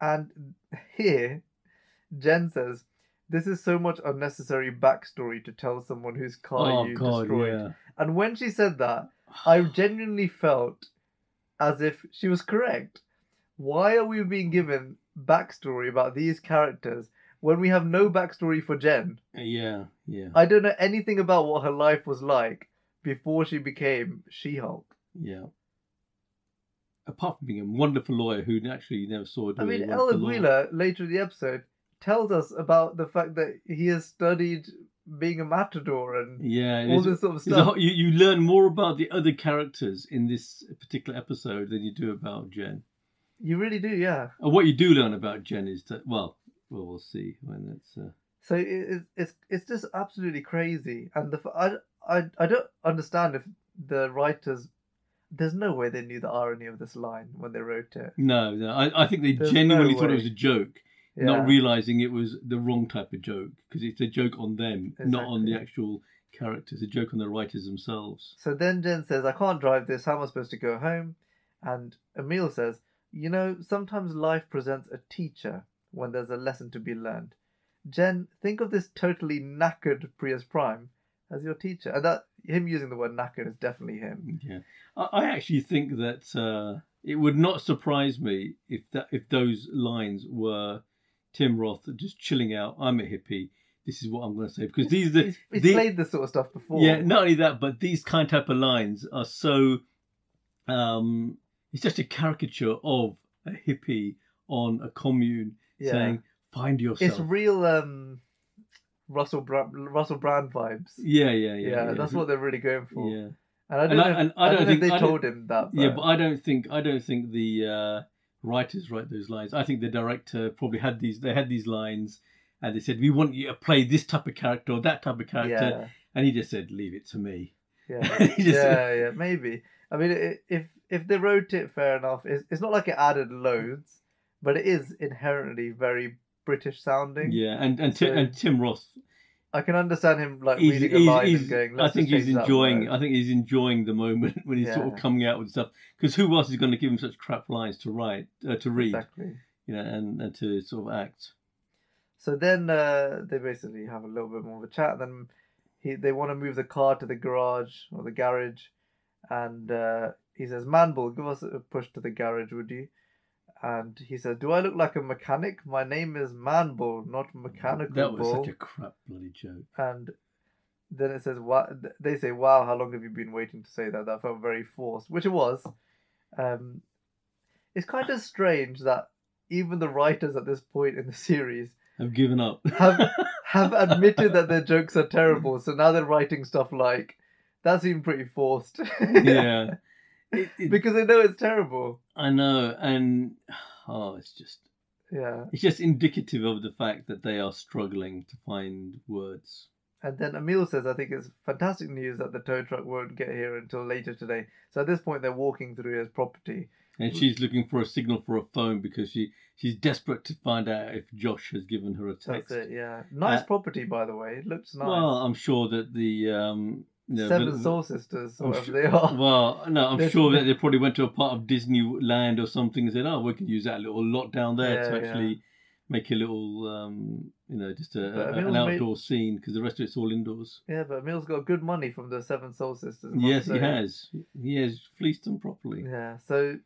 And here, Jen says, this is so much unnecessary backstory to tell someone whose car oh, you God, destroyed. Yeah. And when she said that, I genuinely felt as if she was correct. Why are we being given backstory about these characters when we have no backstory for Jen? Yeah, yeah. I don't know anything about what her life was like before she became She-Hulk. Yeah. Apart from being a wonderful lawyer who naturally never saw a I mean, El Águila, later in the episode, tells us about the fact that he has studied being a matador and yeah, all this sort of stuff. A, you, you learn more about the other characters in this particular episode than you do about Jen. You really do, yeah. And what you do learn about Jen is that, well, well, we'll see when it's. Uh... So it, it's it's just absolutely crazy, and the I I I don't understand if the writers. There's no way they knew the irony of this line when they wrote it. No, no, I I think they There's genuinely no thought it was a joke, yeah. Not realizing it was the wrong type of joke because it's a joke on them, exactly. Not on the actual characters. A joke on the writers themselves. So then Jen says, "I can't drive this. How am I supposed to go home?" And Emil says, you know, sometimes life presents a teacher when there's a lesson to be learned. Jen, think of this totally knackered Prius Prime as your teacher. And that him using the word knackered is definitely him. Yeah, I, I actually think that uh, it would not surprise me if that if those lines were Tim Roth just chilling out. I'm a hippie. This is what I'm going to say because these. The, he's he's these, played this sort of stuff before. Yeah, not only that, but these kind of type of lines are so. Um, It's just a caricature of a hippie on a commune yeah. saying, find yourself. It's real um, Russell, Bra- Russell Brand vibes. Yeah, yeah, yeah. Yeah, yeah. That's what they're really going for. Yeah. And I don't and know I, if, I don't I don't think, know if they told him that. But... Yeah, but I don't think I don't think the uh, writers write those lines. I think the director probably had these, they had these lines and they said, we want you to play this type of character or that type of character. Yeah. And he just said, leave it to me. Yeah, just, yeah, yeah, maybe. I mean, if if they wrote it fair enough, it's, it's not like it added loads, but it is inherently very British sounding. Yeah, and and, so Tim, and Tim Roth, I can understand him like he's, reading he's, a line and going. Let's I think he's enjoying. I think he's enjoying the moment when he's yeah. sort of coming out with stuff. Because who else is going to give him such crap lines to write, uh, to read, exactly. You know, and, and to sort of act. So then uh, they basically have a little bit more of a chat. Then he they want to move the car to the garage or the garage. And uh, he says, Manbull, give us a push to the garage, would you? And he says, do I look like a mechanic? My name is Manbull, not Mechanical Bull. That was Bull. Such a crap bloody joke. And then it says, wow. They say, wow, how long have you been waiting to say that? That felt very forced, which it was. Um, it's kind of strange that even the writers at this point in the series have given up, have, have admitted that their jokes are terrible. So now they're writing stuff like, that seemed pretty forced. yeah. It, it, because I know it's terrible. I know. And, oh, it's just... Yeah. It's just indicative of the fact that they are struggling to find words. And then Emil says, I think it's fantastic news that the tow truck won't get here until later today. So at this point, they're walking through his property. And she's looking for a signal for a phone because she, she's desperate to find out if Josh has given her a text. That's it, yeah. Nice uh, property, by the way. It looks nice. Well, I'm sure that the... Um, No, Seven Soul Sisters, whatever sure, they are. Well, no, I'm sure that they probably went to a part of Disneyland or something and said, oh, we can use that little lot down there yeah, to actually yeah. make a little, um, you know, just a, a, an outdoor made... scene because the rest of it's all indoors. Yeah, but Emil's got good money from the Seven Soul Sisters. Yes, so. he has. He has fleeced them properly. Yeah, so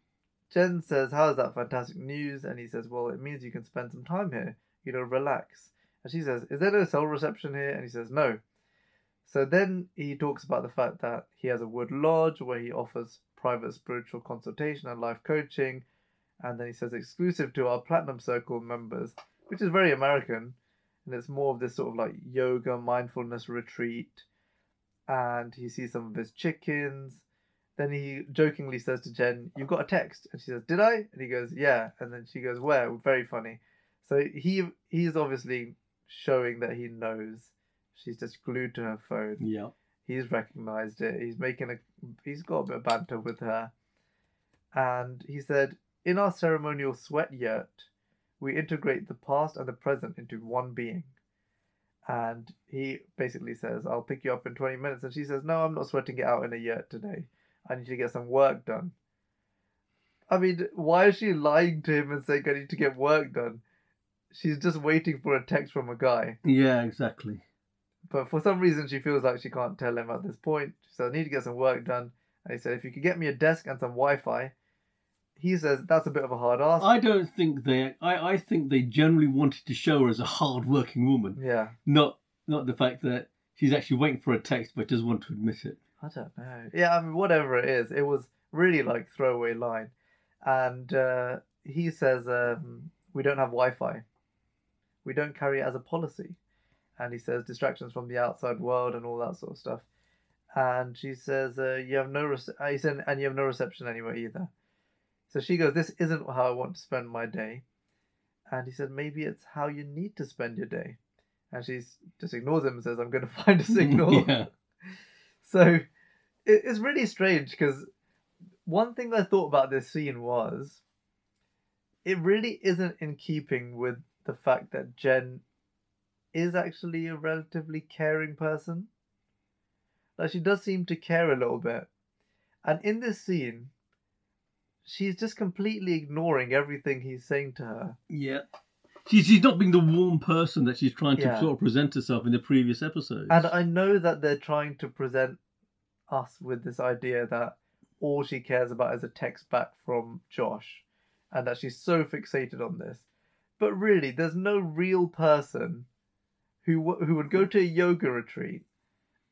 Jen says, how is that fantastic news? And he says, well, it means you can spend some time here, you know, relax. And she says, is there no cell reception here? And he says, no. So then he talks about the fact that he has a wood lodge where he offers private spiritual consultation and life coaching. And then he says exclusive to our Platinum Circle members, which is very American. And it's more of this sort of like yoga, mindfulness retreat. And he sees some of his chickens. Then he jokingly says to Jen, you've got a text. And she says, did I? And he goes, yeah. And then she goes, where? Very funny. So he he's obviously showing that he knows. She's just glued to her phone. Yeah, he's recognised it. He's making a. He's got a bit of banter with her, And he said, in our ceremonial sweat yurt, we integrate the past and the present into one being. And he basically says, I'll pick you up in twenty minutes. And she says, no, I'm not sweating it out in a yurt today. I need to get some work done. I mean, why is she lying to him and saying, I need to get work done? She's just waiting for a text from a guy. Yeah, exactly. But for some reason, she feels like she can't tell him at this point. She said, I need to get some work done. And he said, if you could get me a desk and some Wi-Fi. He says, that's a bit of a hard ask. I don't think they... I, I think they generally wanted to show her as a hard-working woman. Yeah. Not not the fact that she's actually waiting for a text but doesn't want to admit it. I don't know. Yeah, I mean, whatever it is. It was really like throwaway line. And uh, he says, um, we don't have Wi-Fi. We don't carry it as a policy. And he says, distractions from the outside world and all that sort of stuff. And she says, uh, you have no... Re- he said, and you have no reception anywhere either. So she goes, this isn't how I want to spend my day. And he said, maybe it's how you need to spend your day. And she just ignores him and says, I'm going to find a signal. Yeah. So it's really strange because one thing I thought about this scene was it really isn't in keeping with the fact that Jen is actually a relatively caring person. Like, she does seem to care a little bit. And in this scene... she's just completely ignoring everything he's saying to her. Yeah. She's, she's not being the warm person that she's trying to yeah. sort of present herself in the previous episodes. And I know that they're trying to present us with this idea that all she cares about is a text back from Josh and that she's so fixated on this. But really, there's no real person who who would go to a yoga retreat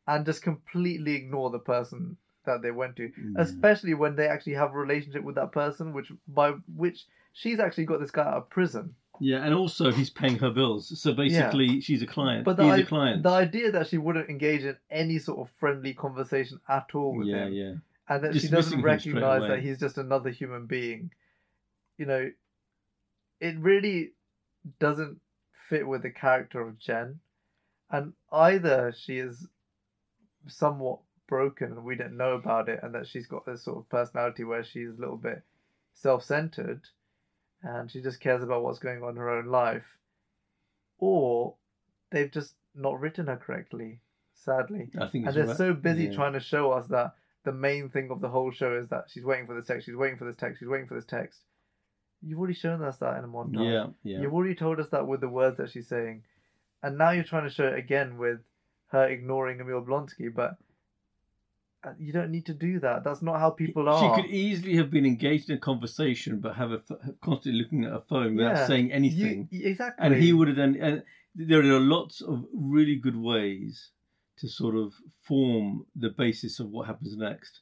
and just completely ignore the person that they went to, yeah. especially when they actually have a relationship with that person, which by which she's actually got this guy out of prison. Yeah, and also he's paying her bills, so basically yeah. she's a client. But the, he's I- a client. The idea that she wouldn't engage in any sort of friendly conversation at all with yeah, him, yeah, and that dismissing she doesn't recognise that he's just another human being, you know, it really doesn't fit with the character of Jen, and either she is somewhat broken and we didn't know about it and that she's got this sort of personality where she's a little bit self-centered and she just cares about what's going on in her own life, or they've just not written her correctly, sadly. I think and they're right. so busy yeah. trying to show us that the main thing of the whole show is that she's waiting for this text, she's waiting for this text, she's waiting for this text. You've already shown us that in a montage. Yeah, yeah. You've already told us that with the words that she's saying, and now you're trying to show it again with her ignoring Emil Blonsky, but you don't need to do that. That's not how people are. She could easily have been engaged in a conversation but have a constantly looking at her phone without yeah, saying anything. You, exactly. And he would have then... And there are lots of really good ways to sort of form the basis of what happens next.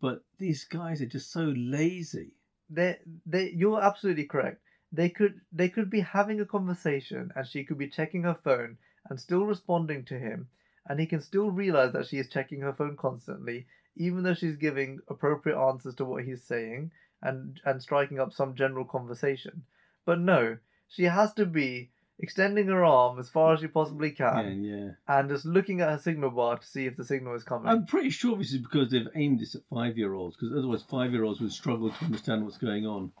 But these guys are just so lazy. They, they, you're absolutely correct. They could, they could be having a conversation and she could be checking her phone and still responding to him. And he can still realise that she is checking her phone constantly, even though she's giving appropriate answers to what he's saying and, and striking up some general conversation. But no, she has to be extending her arm as far as she possibly can yeah, yeah. and just looking at her signal bar to see if the signal is coming. I'm pretty sure this is because they've aimed this at five-year-olds, because otherwise five-year-olds would struggle to understand what's going on.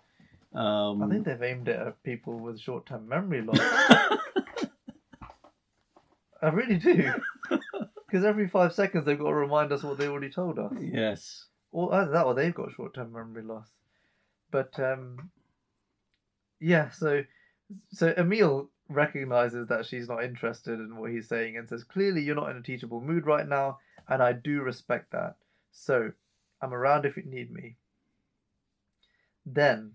Um, I think they've aimed it at people with short-term memory loss. I really do. Because every five seconds they've got to remind us what they already told us. Yes. Or either that or they've got short-term memory loss. But, um, yeah, so so Emil recognises that she's not interested in what he's saying and says, clearly you're not in a teachable mood right now, and I do respect that. So, I'm around if you need me. Then,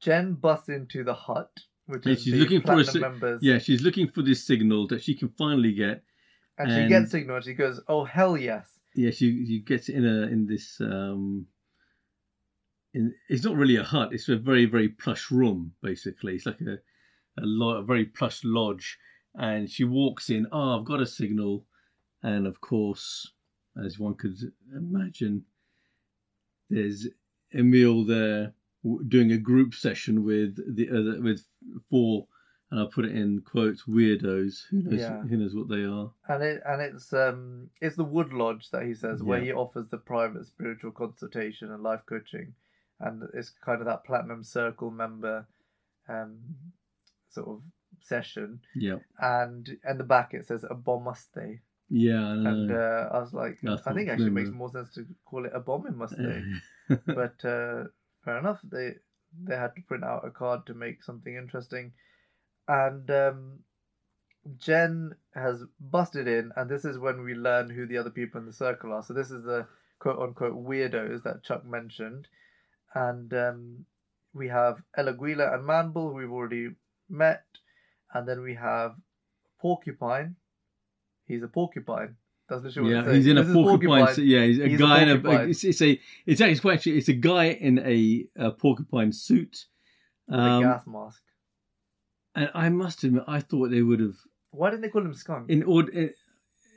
Jen busts into the hut, which yeah, is she's the looking platinum for a, members. Yeah, she's looking for this signal that she can finally get. And, and she gets signal and she goes, oh, hell yes. Yeah, she, she gets in a in this... Um, in it's not really a hut. It's a very, very plush room, basically. It's like a, a, lo- a very plush lodge. And she walks in, oh, I've got a signal. And, of course, as one could imagine, there's Emil there doing a group session with the other, with four... and I'll put it in quotes, weirdos. Who knows? Yeah. Who knows what they are? And it and it's um it's the Wood Lodge that he says yeah. where he offers the private spiritual consultation and life coaching, and it's kind of that Platinum Circle member um, sort of session. Yeah. And in the back it says Abomaste. Yeah, I know. And uh, I was like, That's I think actually makes more sense to call it a bombing mustache. Yeah. But uh, fair enough, they they had to print out a card to make something interesting. And um, Jen has busted in, and this is when we learn who the other people in the circle are. So this is the quote-unquote weirdos that Chuck mentioned. And um, we have El Águila and Manbull, who we've already met. And then we have Porcupine. He's a porcupine. That's literally what it says. Yeah, he's in a porcupine, porcupine. So yeah, he's a he's guy a in a. It's, it's a. It's actually, it's actually it's a guy in a, a porcupine suit. Um, with a gas mask. And I must admit, I thought they would have. Why didn't they call him Skunk? In order,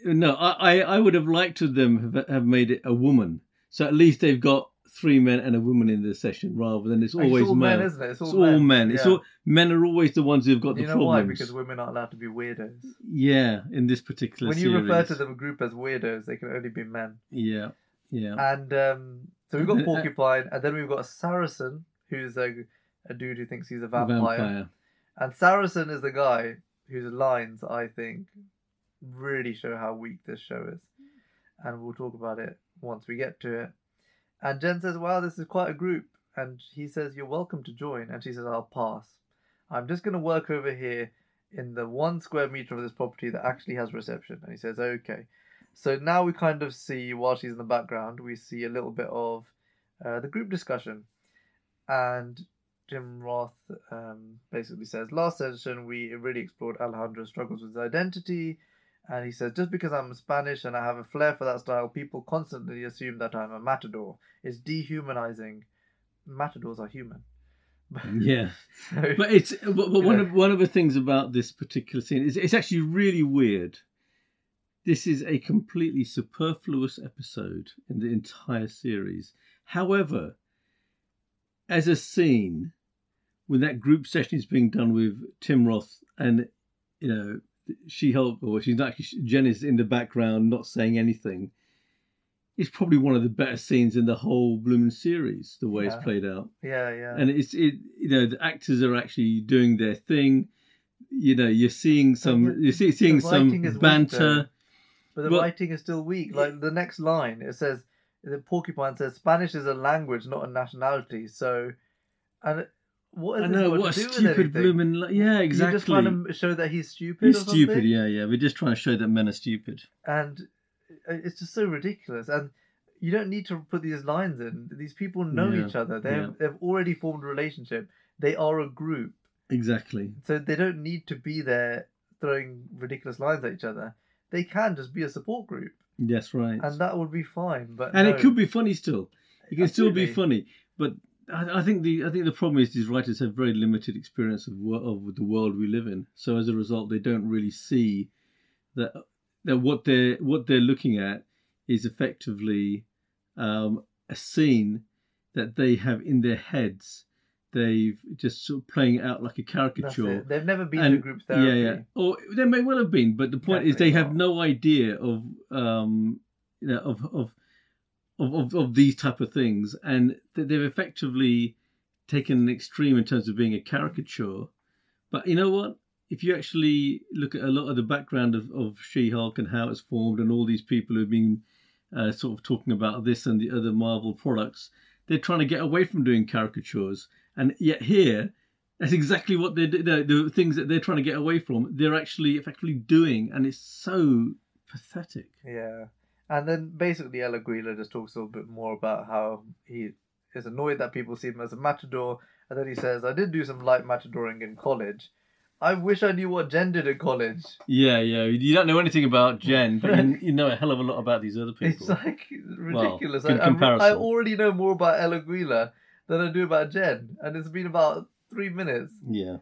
no, I, I would have liked to them have, have made it a woman. So at least they've got three men and a woman in this session, rather than it's always it's all men, isn't it? It's all, it's all men. men. It's yeah. all men are always the ones who've got you the problems. You know why? Because women aren't allowed to be weirdos. Yeah, in this particular. When you series. refer to them a group as weirdos, they can only be men. Yeah, yeah. And um, so we've got Porcupine, and then we've got Saracen, who's a, a dude who thinks he's a vampire. vampire. And Saracen is the guy whose lines I think really show how weak this show is, and we'll talk about it once we get to it. And Jen says, wow, this is quite a group. And he says, you're welcome to join. And she says, I'll pass. I'm just going to work over here in the one square meter of this property that actually has reception. And he says, okay. So now we kind of see, while she's in the background, we see a little bit of uh, the group discussion. And Tim Roth um, basically says, last session, we really explored Alejandro's struggles with his identity. And he says, just because I'm Spanish and I have a flair for that style, people constantly assume that I'm a matador. It's dehumanizing. Matadors are human. Yeah. So, but it's but, but one know. of one of the things about this particular scene is it's actually really weird. This is a completely superfluous episode in the entire series. However, as a scene, when that group session is being done with Tim Roth and, you know, She-Hulk, or she's not actually, Jen is in the background not saying anything. It's probably one of the better scenes in the whole blooming series, the way yeah. it's played out. Yeah, yeah. And it's it, you know, the actors are actually doing their thing. You know, you're seeing some, the, you're see, seeing some banter, weak, but the well, writing is still weak. Like the next line, it says, "The Porcupine says Spanish is a language, not a nationality." So, and. What is I know, what a stupid blooming... Li- yeah, exactly. You're just trying to show that he's stupid He's or something? stupid, yeah, yeah. We're just trying to show that men are stupid. And it's just so ridiculous. And you don't need to put these lines in. These people know yeah, each other. They've, yeah. they've already formed a relationship. They are a group. Exactly. So they don't need to be there throwing ridiculous lines at each other. They can just be a support group. That's right. And that would be fine. But And no. it could be funny still. It can Absolutely. still be funny. But... I think the I think the problem is these writers have very limited experience of of the world we live in. So as a result, they don't really see that that what they're what they're looking at is effectively um, a scene that they have in their heads. They've just sort of playing out like a caricature. They've never been and, to group therapy. Yeah, yeah. Or they may well have been, but the point Definitely is they not. have no idea of um, you know of of. Of, of of these type of things, and they've effectively taken an extreme in terms of being a caricature. But you know what? If you actually look at a lot of the background of, of She-Hulk and how it's formed, and all these people who've been uh, sort of talking about this and the other Marvel products, they're trying to get away from doing caricatures. And yet here, that's exactly what they're the, the things that they're trying to get away from. They're actually effectively doing, and it's so pathetic. Yeah. And then basically El Águila just talks a little bit more about how he is annoyed that people see him as a matador. And then he says, I did do some light matadoring in college. I wish I knew what Jen did in college. Yeah, yeah. You don't know anything about Jen, but you, you know a hell of a lot about these other people. It's like ridiculous. Well, I, I, I already know more about El Águila than I do about Jen. And it's been about three minutes. Yeah.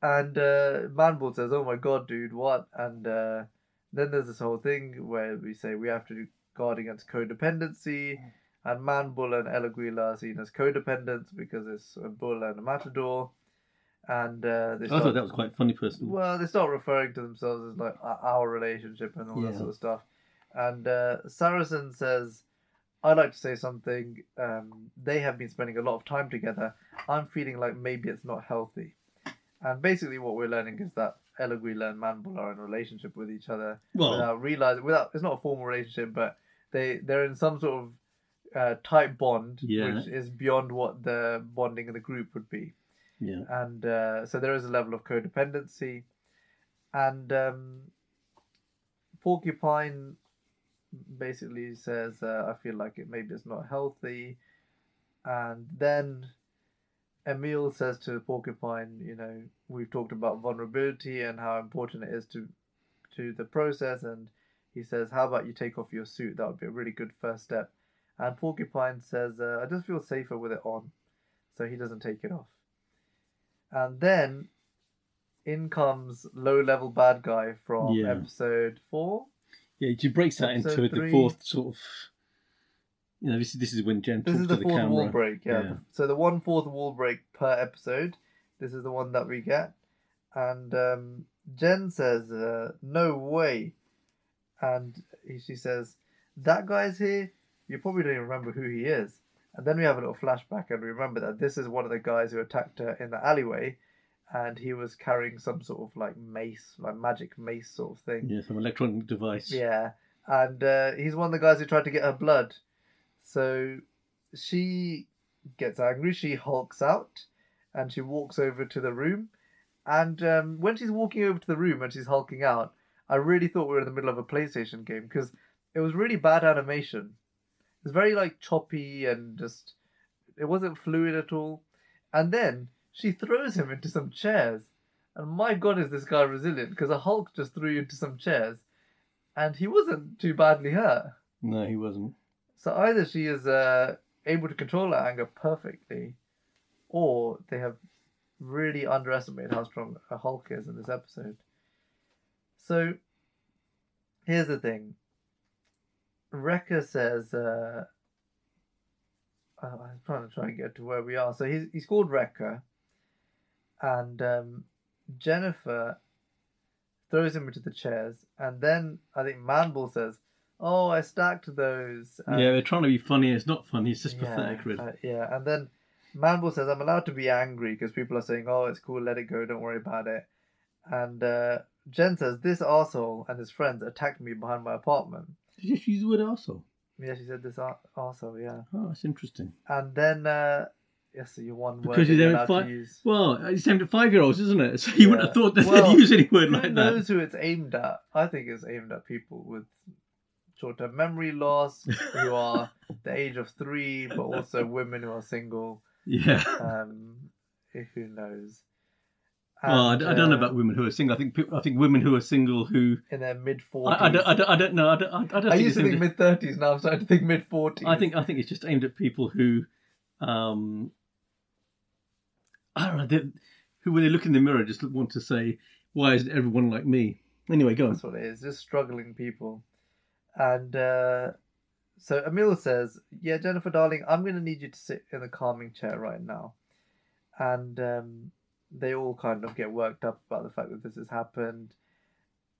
And uh, Manbull says, oh my God, dude, what? And... Uh, Then there's this whole thing where we say we have to guard against codependency, and Manbull and El Águila are seen as codependents because it's a bull and a matador. And uh, they start, I thought that was quite funny personally. Well, they start referring to themselves as like our relationship and all yeah. that sort of stuff. And uh, Saracen says, I'd like to say something. Um, they have been spending a lot of time together. I'm feeling like maybe it's not healthy. And basically what we're learning is that El Águila and Manbull are in a relationship with each other. Well, without realizing, without it's not a formal relationship, but they, they're in some sort of uh, tight bond, yeah. which is beyond what the bonding of the group would be. Yeah. And uh, so there is a level of codependency. And um, Porcupine basically says, uh, I feel like it maybe it's not healthy. And then Emil says to Porcupine, you know, we've talked about vulnerability and how important it is to to the process. And he says, how about you take off your suit? That would be a really good first step. And Porcupine says, uh, I just feel safer with it on. So he doesn't take it off. And then in comes low-level bad guy from yeah. episode four. Yeah, she breaks that episode into three. The fourth sort of... You know, this is, this is when Jen this talks to the camera. This is the fourth wall break, yeah. yeah. So the one fourth wall break per episode. This is the one that we get. And um, Jen says, uh, no way. And she says, that guy's here? You probably don't even remember who he is. And then we have a little flashback and we remember that this is one of the guys who attacked her in the alleyway, and he was carrying some sort of like mace, like magic mace sort of thing. Yeah, some electronic device. Yeah. And uh, he's one of the guys who tried to get her blood. So she gets angry, she hulks out, and she walks over to the room. And um, when she's walking over to the room and she's hulking out, I really thought we were in the middle of a PlayStation game because it was really bad animation. It's very like choppy and just it wasn't fluid at all. And then she throws him into some chairs. And my God, is this guy resilient? Because a Hulk just threw you into some chairs, and he wasn't too badly hurt. No, he wasn't. So either she is uh, able to control her anger perfectly, or they have really underestimated how strong a Hulk is in this episode. So here's the thing. Wrecker says, uh, I'm trying to try and get to where we are. So he's, he's called Wrecker, and um, Jennifer throws him into the chairs, and then I think Manbull says, oh, I stacked those. And yeah, they're trying to be funny. It's not funny. It's just yeah, pathetic, really. Uh, yeah, and then Manbull says, I'm allowed to be angry because people are saying, oh, it's cool, let it go, don't worry about it. And uh, Jen says, this arsehole and his friends attacked me behind my apartment. Did you just use the word arsehole? Yeah, she said this arsehole, yeah. Oh, that's interesting. And then, uh, yes, so your one because word you're allowed fi- to use. Well, it's aimed at five-year-olds, isn't it? So you yeah. wouldn't have thought that well, they'd use any word like that. Who knows who it's aimed at? I think it's aimed at people with short-term memory loss, who are the age of three, but also women who are single. Yeah. Um, who knows? And, oh, I, I don't know about women who are single. I think I think women who are single who in their mid forties. I, I, don't, I, don't, I don't know. I, don't, I, don't I think used to think mid thirties. Now I'm starting to think mid forties. I think I think it's just aimed at people who, um, I don't know, who when they look in the mirror just want to say, "Why isn't everyone like me?" Anyway, go on. That's what it is. Just struggling people. And uh, so Emil says, "Yeah, Jennifer, darling, I'm going to need you to sit in the calming chair right now," and. Um, They all kind of get worked up about the fact that this has happened.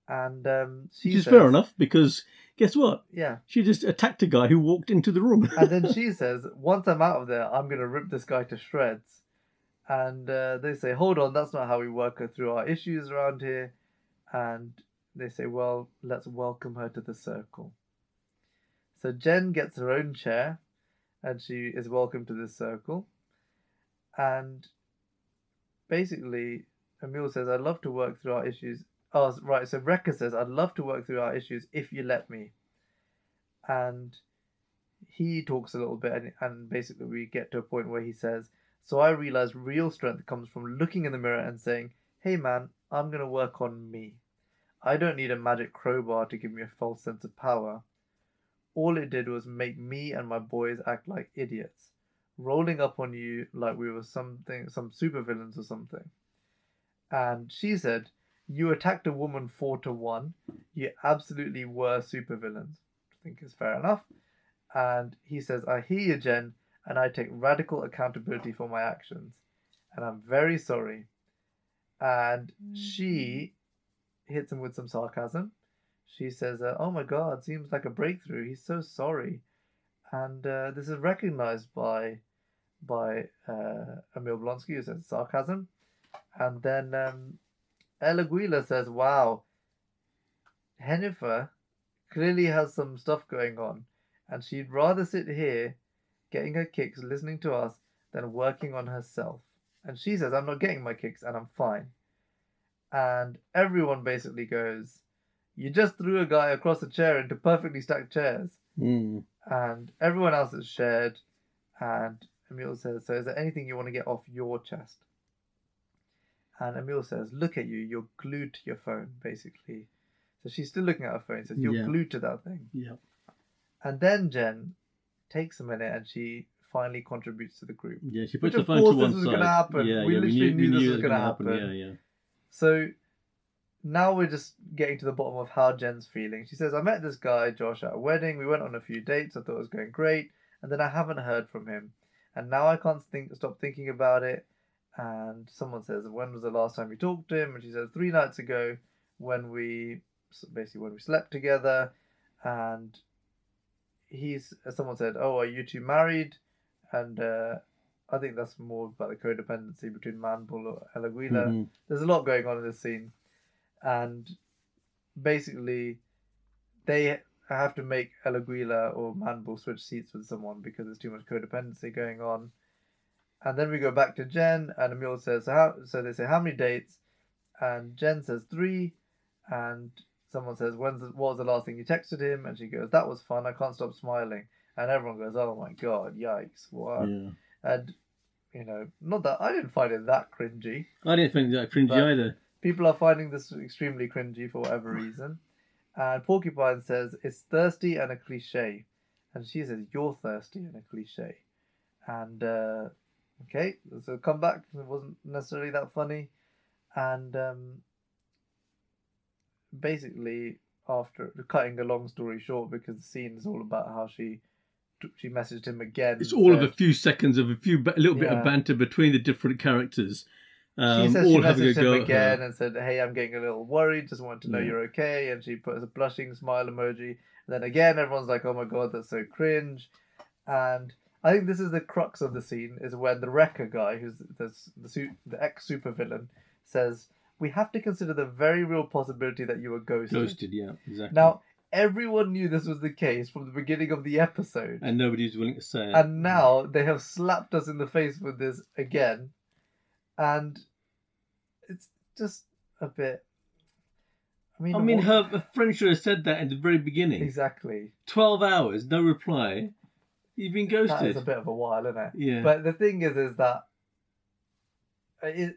And um, she Which says... Which is fair enough, because guess what? Yeah. She just attacked a guy who walked into the room. And then she says, once I'm out of there, I'm going to rip this guy to shreds. And uh, they say, hold on, that's not how we work through our issues around here. And they say, well, let's welcome her to the circle. So Jen gets her own chair, and she is welcomed to this circle. And... basically, Emil says, I'd love to work through our issues. Oh, right, so Wrecker says, I'd love to work through our issues if you let me. And he talks a little bit, and, and basically we get to a point where he says, so I realised real strength comes from looking in the mirror and saying, hey man, I'm going to work on me. I don't need a magic crowbar to give me a false sense of power. All it did was make me and my boys act like idiots. Rolling up on you like we were something, some supervillains or something. And she said, you attacked a woman four to one. You absolutely were supervillains. I think is fair enough. And he says, I hear you, Jen, and I take radical accountability for my actions. And I'm very sorry. And she hits him with some sarcasm. She says, oh my God, seems like a breakthrough. He's so sorry. and uh, this is recognised by by uh, Emil Blonsky, who says sarcasm, and then um, El Águila says, "Wow, Jennifer clearly has some stuff going on, and she'd rather sit here getting her kicks, listening to us, than working on herself." And she says, "I'm not getting my kicks, and I'm fine." And everyone basically goes, "You just threw a guy across a chair into perfectly stacked chairs." Mm. And everyone else is shared. And Emil says, "So is there anything you want to get off your chest?" And Emil says, "Look at you. You're glued to your phone," basically. So she's still looking at her phone. Says, "You're yeah. glued to that thing." Yeah. And then Jen takes a minute and she finally contributes to the group. Yeah, she puts the phone to one side. Of course this was going to happen. Yeah, we yeah, literally we knew, knew this knew was going to happen. happen. Yeah, yeah. So now we're just getting to the bottom of how Jen's feeling. She says, "I met this guy, Josh, at a wedding. We went on a few dates. I thought it was going great. And then I haven't heard from him. And now I can't think, stop thinking about it." And someone says, "When was the last time you talked to him?" And she says, "Three nights ago when we, basically when we slept together." And he's, someone said, "Oh, are you two married?" And uh, I think that's more about the codependency between Manbull and El Águila. Mm-hmm. There's a lot going on in this scene. And basically, they have to make El Águila or Manbull switch seats with someone because there's too much codependency going on. And then we go back to Jen, and Emil says, so, how, so they say, "How many dates?" And Jen says, three. And someone says, "When's the, what was the last thing you texted him?" And she goes, "That was fun. I can't stop smiling." And everyone goes, "Oh my God, yikes, what?" Yeah. And, you know, not that, I didn't find it that cringy. I didn't find it that cringy either. People are finding this extremely cringy for whatever reason. And Porcupine says, "It's thirsty and a cliche." And she says, "You're thirsty and a cliche." And, uh, okay, so come back. It wasn't necessarily that funny. And um, basically, after cutting a long story short, because the scene is all about how she she messaged him again. It's all so, of a few seconds of a few, a little bit yeah. of banter between the different characters. Um, she says all she messaged him again and said, "Hey, I'm getting a little worried. Just want to know yeah. you're okay." And she puts a blushing smile emoji. And then again, everyone's like, "Oh my God, that's so cringe." And I think this is the crux of the scene, is when the Wrecker guy, who's the the, the ex-supervillain, says, "We have to consider the very real possibility that you were ghosted." Ghosted, yeah, exactly. Now, everyone knew this was the case from the beginning of the episode. And nobody was willing to say it. And now they have slapped us in the face with this again. And it's just a bit. I mean, I mean, her, her friend should have said that at the very beginning. Exactly. Twelve hours, no reply. You've been ghosted. That is a bit of a while, isn't it? Yeah. But the thing is, is that it,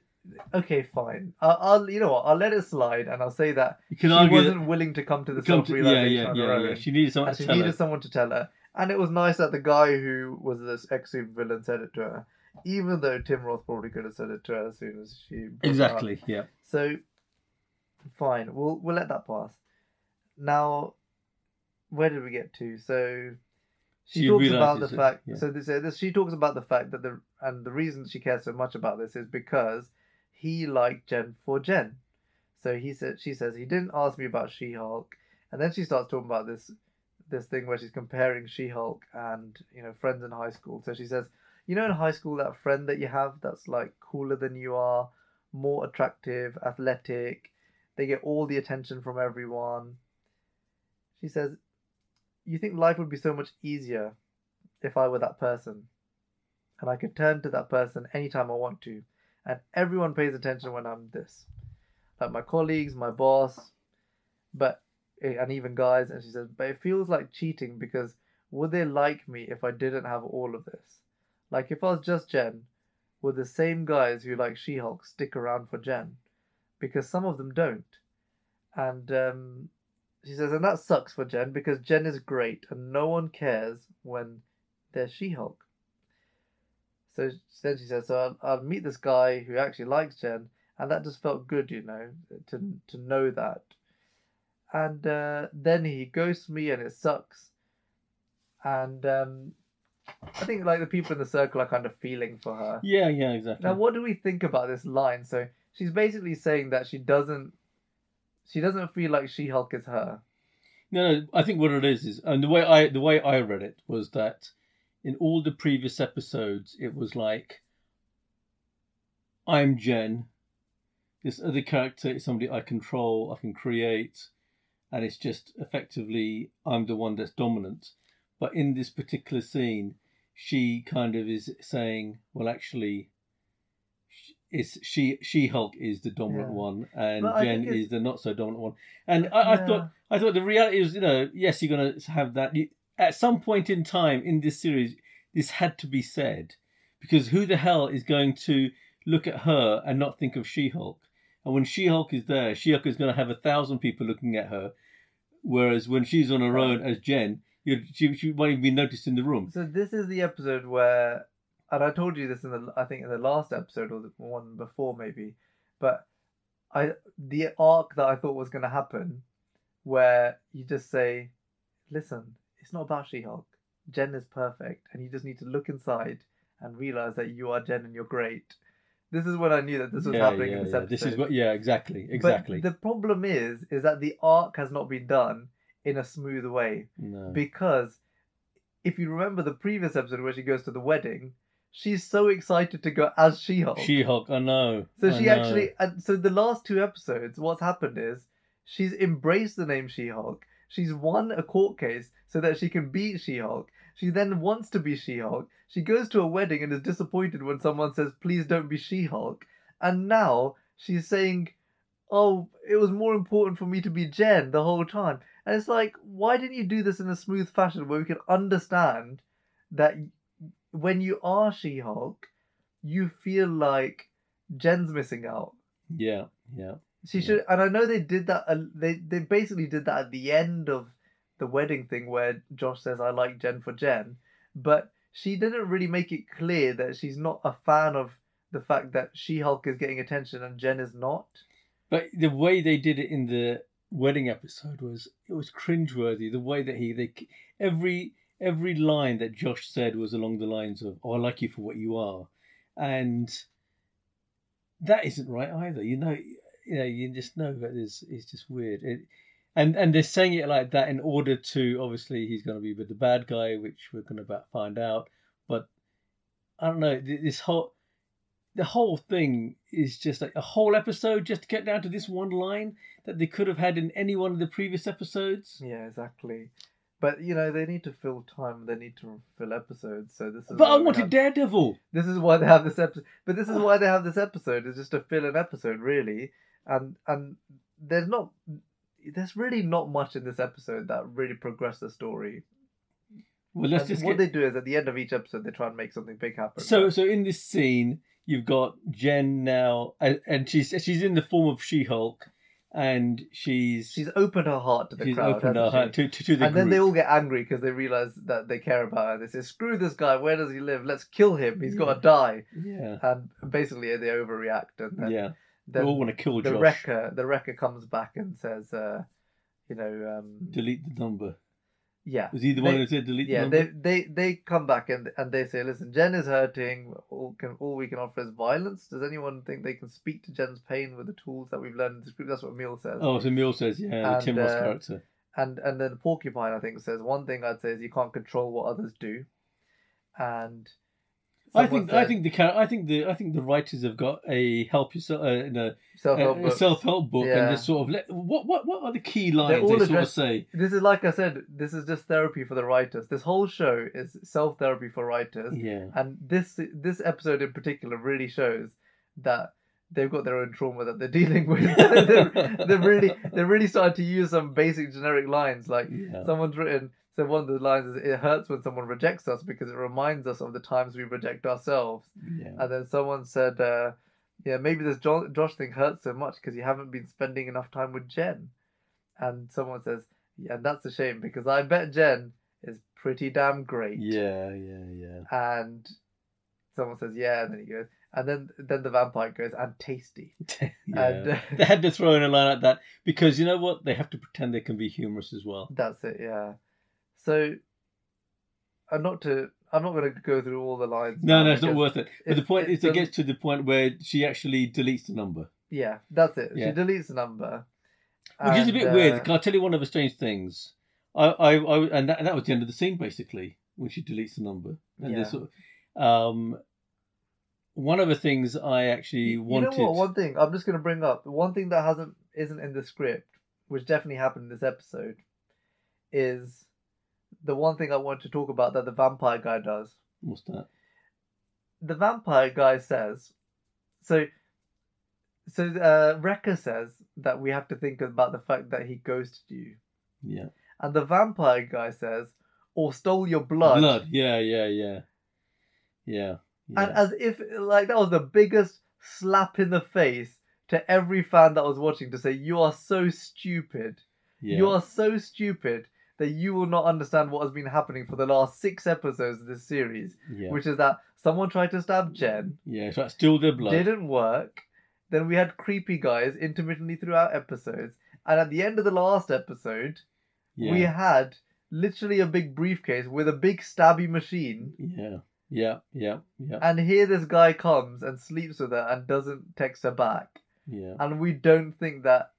okay, fine. I'll, I'll, you know what? I'll let it slide, and I'll say that you can she argue wasn't that willing to come to the self-realization. Yeah, yeah, on yeah, her yeah. own. She needed someone. And to she tell needed her. someone to tell her, and it was nice that the guy who was this ex-supervillain said it to her. Even though Tim Roth probably could have said it to her as soon as she exactly, yeah. So fine, we'll we'll let that pass. Now, where did we get to? So she, she talks about the it, fact. Yeah. So they say this. She talks about the fact that the and the reason she cares so much about this is because he liked Jen for Jen. So he said she says he didn't ask me about She-Hulk, and then she starts talking about this this thing where she's comparing She-Hulk and you know friends in high school. So she says, "You know, in high school, that friend that you have that's like cooler than you are, more attractive, athletic, they get all the attention from everyone." She says, "You think life would be so much easier if I were that person, and I could turn to that person anytime I want to, and everyone pays attention when I'm this, like my colleagues, my boss, but and even guys." And she says, "But it feels like cheating because would they like me if I didn't have all of this? Like, if I was just Jen, would the same guys who like She-Hulk stick around for Jen? Because some of them don't." And um, she says, "And that sucks for Jen because Jen is great and no one cares when they're She-Hulk." So then she says, "So I'll, I'll meet this guy who actually likes Jen." And that just felt good, you know, to, to know that. And uh, then he ghosts me and it sucks. And um, I think like the people in the circle are kind of feeling for her. Yeah, yeah, exactly. Now, what do we think about this line? So she's basically saying that she doesn't, she doesn't feel like She-Hulk is her. No, no. I think what it is is, and the way I the way I read it was that in all the previous episodes, it was like, I'm Jen. This other character is somebody I control, I can create, and it's just effectively I'm the one that's dominant. But in this particular scene, she kind of is saying, well, actually, it's she She-Hulk is the dominant yeah. one, and but Jen is the not so dominant one. And I, yeah. I thought I thought the reality is, you know, yes, you're going to have that. You, at some point in time in this series, this had to be said, because who the hell is going to look at her and not think of She-Hulk? And when She-Hulk is there, She-Hulk is going to have a thousand people looking at her, whereas when she's on her own as Jen, you she, she won't even be noticed in the room. So this is the episode where, and I told you this in the I think in the last episode or the one before maybe, but I the arc that I thought was going to happen, where you just say, listen, it's not about She-Hulk. Jen is perfect, and you just need to look inside and realize that you are Jen and you're great. This is when I knew that this was yeah, happening yeah, in this yeah. episode. This is what, yeah, exactly, exactly. But the problem is, is that the arc has not been done in a smooth way. No. Because if you remember the previous episode where she goes to the wedding, she's so excited to go as She-Hulk. She-Hulk, I know. So I she know. actually, and so the last two episodes, what's happened is she's embraced the name She-Hulk. She's won a court case so that she can beat She-Hulk. She then wants to be She-Hulk. She goes to a wedding and is disappointed when someone says, please don't be She-Hulk. And now she's saying, oh, it was more important for me to be Jen the whole time. And it's like, why didn't you do this in a smooth fashion where we can understand that when you are She-Hulk, you feel like Jen's missing out? Yeah, yeah. She yeah. should, and I know they did that. Uh, they they basically did that at the end of the wedding thing, where Josh says, "I like Jen for Jen," but she didn't really make it clear that she's not a fan of the fact that She-Hulk is getting attention and Jen is not. But the way they did it in the wedding episode was it was cringeworthy. The way that he they every every line that Josh said was along the lines of, "Oh, I like you for what you are," and that isn't right either. You know. You know, you just know that it's, it's just weird. It, and and they're saying it like that in order to, obviously, he's going to be with the bad guy, which we're going to find out. But I don't know, this whole, the whole thing is just like a whole episode just to get down to this one line that they could have had in any one of the previous episodes. Yeah, exactly. But, you know, they need to fill time. They need to fill episodes. So this is. But I wanted have, Daredevil. This is why they have this episode. But this is why they have this episode, is just to fill an episode, really. And and there's not there's really not much in this episode that really progressed the story. Well, let's and just what get... they do is at the end of each episode they try and make something big happen. So so in this scene you've got Jen now, and, and she's she's in the form of She-Hulk, and she's she's opened her heart to the she's crowd. Opened her she? heart to, to, to the and group. Then they all get angry because they realise that they care about her. They say, "Screw this guy! Where does he live? Let's kill him! He's yeah. got to die!" Yeah, and basically they overreact and then. Yeah. They all want to kill Josh. The Wrecker, the Wrecker comes back and says, uh, you know... Um, delete the number. Yeah. Was he the they, one who said delete yeah, the number? Yeah, they, they, they come back and and they say, listen, Jen is hurting. All, can, all we can offer is violence. Does anyone think they can speak to Jen's pain with the tools that we've learned in this group? That's what Emil says. Oh, so Emil says, yeah, and, the Tim Roth uh, character. And, and then Porcupine, I think, says, one thing I'd say is you can't control what others do. And... I think, said, I think the I think the I think the writers have got a help yourself uh, in a self-help a, a self-help book yeah. and just sort of let, what what what are the key lines all they addressed, sort of say. This is like I said. This is just therapy for the writers. This whole show is self-therapy for writers. Yeah. And this this episode in particular really shows that they've got their own trauma that they're dealing with. they're, they're really they're really starting to use some basic generic lines like yeah. someone's written. So one of the lines is, it hurts when someone rejects us because it reminds us of the times we reject ourselves. Yeah. And then someone said, uh, yeah, maybe this jo- Josh thing hurts so much because you haven't been spending enough time with Jen. And someone says, yeah, and that's a shame because I bet Jen is pretty damn great. Yeah, yeah, yeah. And someone says, yeah, and then he goes, and then then the vampire goes, and tasty. yeah. And, uh, they had to throw in a line like that because, you know what, they have to pretend they can be humorous as well. That's it, yeah. So, I'm not to. I'm not going to go through all the lines. No, no, it's not worth it. But it, the point it is, it gets to the point where she actually deletes the number. Yeah, that's it. Yeah. She deletes the number, which and, is a bit uh, weird. Can I tell you one of the strange things? I, I, I and that, and that was the end of the scene basically when she deletes the number. And yeah. Sort of, um, one of the things I actually you, wanted. You know what? One thing I'm just going to bring up. One thing that hasn't isn't in the script, which definitely happened in this episode, is the one thing I want to talk about that the vampire guy does. What's that? The vampire guy says, so. So uh, Wrecker says that we have to think about the fact that he ghosted you. Yeah. And the vampire guy says, or stole your blood. Blood, yeah, yeah, yeah. Yeah. yeah. And as if, like, that was the biggest slap in the face to every fan that was watching to say, you are so stupid. Yeah. You are so stupid that you will not understand what has been happening for the last six episodes of this series. Yeah. Which is that someone tried to stab Jen. Yeah, so I stole their blood. Didn't work. Then we had creepy guys intermittently throughout episodes. And at the end of the last episode, yeah. we had literally a big briefcase with a big stabby machine. Yeah, yeah, yeah, yeah. And here this guy comes and sleeps with her and doesn't text her back. Yeah. And we don't think that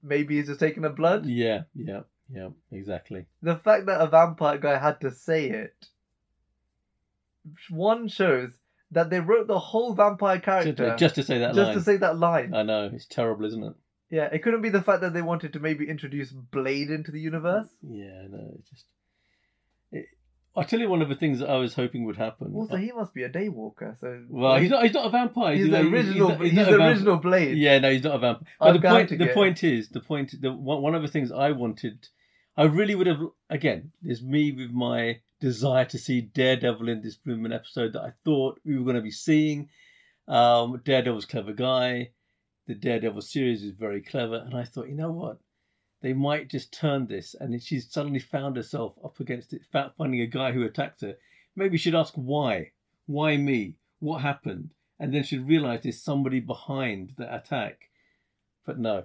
maybe he's just taking her blood. Yeah, yeah, yeah, exactly. The fact that a vampire guy had to say it, one shows... that they wrote the whole vampire character... Just to say that just line. Just to say that line. I know, it's terrible, isn't it? Yeah, it couldn't be the fact that they wanted to maybe introduce Blade into the universe. Yeah, no, it's just... It... I'll tell you one of the things that I was hoping would happen. Also, I... he must be a daywalker, so... Well, he's not, he's not a vampire. He's, he's the original, he's, he's he's the original vamp- Blade. Yeah, no, he's not a vampire. But the point, the point is, the point, the, one of the things I wanted... I really would have... Again, there's me with my... desire to see Daredevil in this blooming episode that I thought we were going to be seeing. Um, Daredevil's clever guy. The Daredevil series is very clever. And I thought, you know what? They might just turn this. And she's suddenly found herself up against it, finding a guy who attacked her. Maybe she'd ask why. Why me? What happened? And then she'd realise there's somebody behind the attack. But no.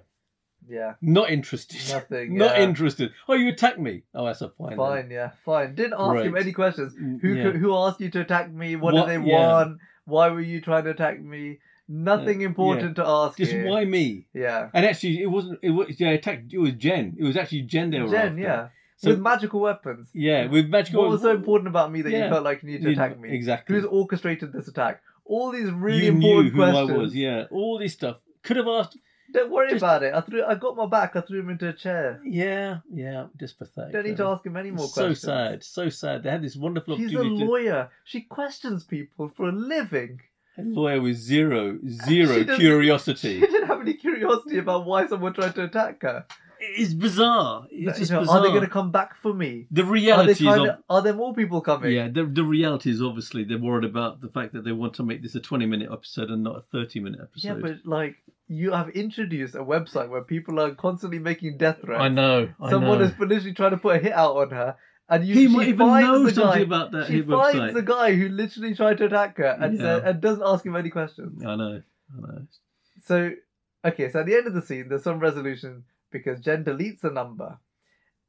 Yeah. Not interested. Nothing. Not yeah. interested. Oh, you attacked me. Oh, that's a fine. Fine, then. yeah. Fine. Didn't ask right. him any questions. Who yeah. could, who asked you to attack me? What, what? did they yeah. want? Why were you trying to attack me? Nothing yeah. important yeah. to ask Just you. Just why me? Yeah. And actually, it wasn't... It was, yeah, attacked, it was Jen. It was actually Jen they were Jen, after. yeah. So, with magical weapons. Yeah, with magical weapons. What was so important about me that yeah. you felt like you needed to you, attack me? Exactly. Who's orchestrated this attack? All these really you important knew who questions. I was, yeah. All this stuff. Could have asked... Don't worry just, about it. I threw. I got my back. I threw him into a chair. Yeah, yeah. Just pathetic. Don't need to ask him any more so questions. So sad. So sad. They had this wonderful She's opportunity. She's a lawyer. To... She questions people for a living. A lawyer with zero, zero she curiosity. She didn't have any curiosity about why someone tried to attack her. It's bizarre. It's no, just you know, bizarre. Are they going to come back for me? The reality are, ob- are there more people coming? Yeah, the, the reality is obviously they're worried about the fact that they want to make this a twenty-minute episode and not a thirty-minute episode. Yeah, but like... You have introduced a website where people are constantly making death threats. I know. I Someone know. is literally trying to put a hit out on her, and you. He she might even know something guy, about that. She hit finds website. the guy who literally tried to attack her and yeah. said, and doesn't ask him any questions. I know. I know. So, okay. So at the end of the scene, there's some resolution because Jen deletes a number,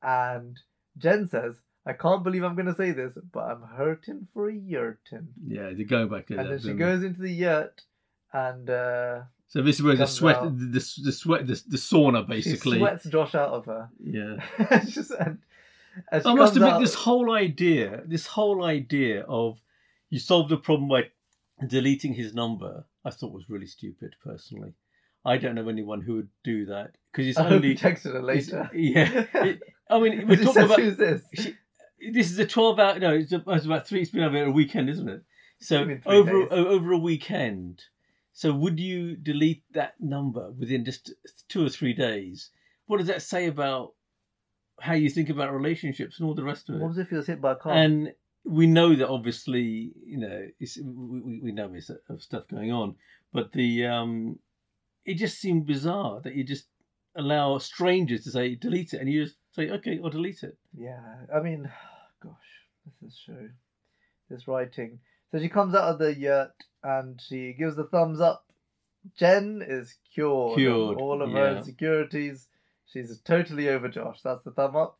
and Jen says, "I can't believe I'm going to say this, but I'm hurting for a yurtin." Yeah, they go back there. And then she goes into the yurt, and. Uh, So this is where the sweat, the, the, the sweat, the the sauna basically. She sweats Josh out of her. Yeah. Just, and, and I must admit, out. this whole idea, this whole idea of you solve the problem by deleting his number, I thought was really stupid. Personally, I don't know anyone who would do that because it's I only hope you texted her later. Yeah. It, I mean, we're talking about who's this? She, this is a twelve-hour. No, it's about three. It's been over a weekend, isn't it? So over days. over a weekend. So would you delete that number within just two or three days? What does that say about how you think about relationships and all the rest of it? What was it if you was hit by a car? And we know that obviously, you know, it's, we, we know there's stuff going on, but the um, it just seemed bizarre that you just allow strangers to say delete it, and you just say okay, I'll delete it. Yeah, I mean, gosh, this is true. This writing. So she comes out of the yurt and she gives the thumbs up. Jen is cured. Cured. Of all of yeah. her insecurities. She's totally over Josh. That's the thumb up.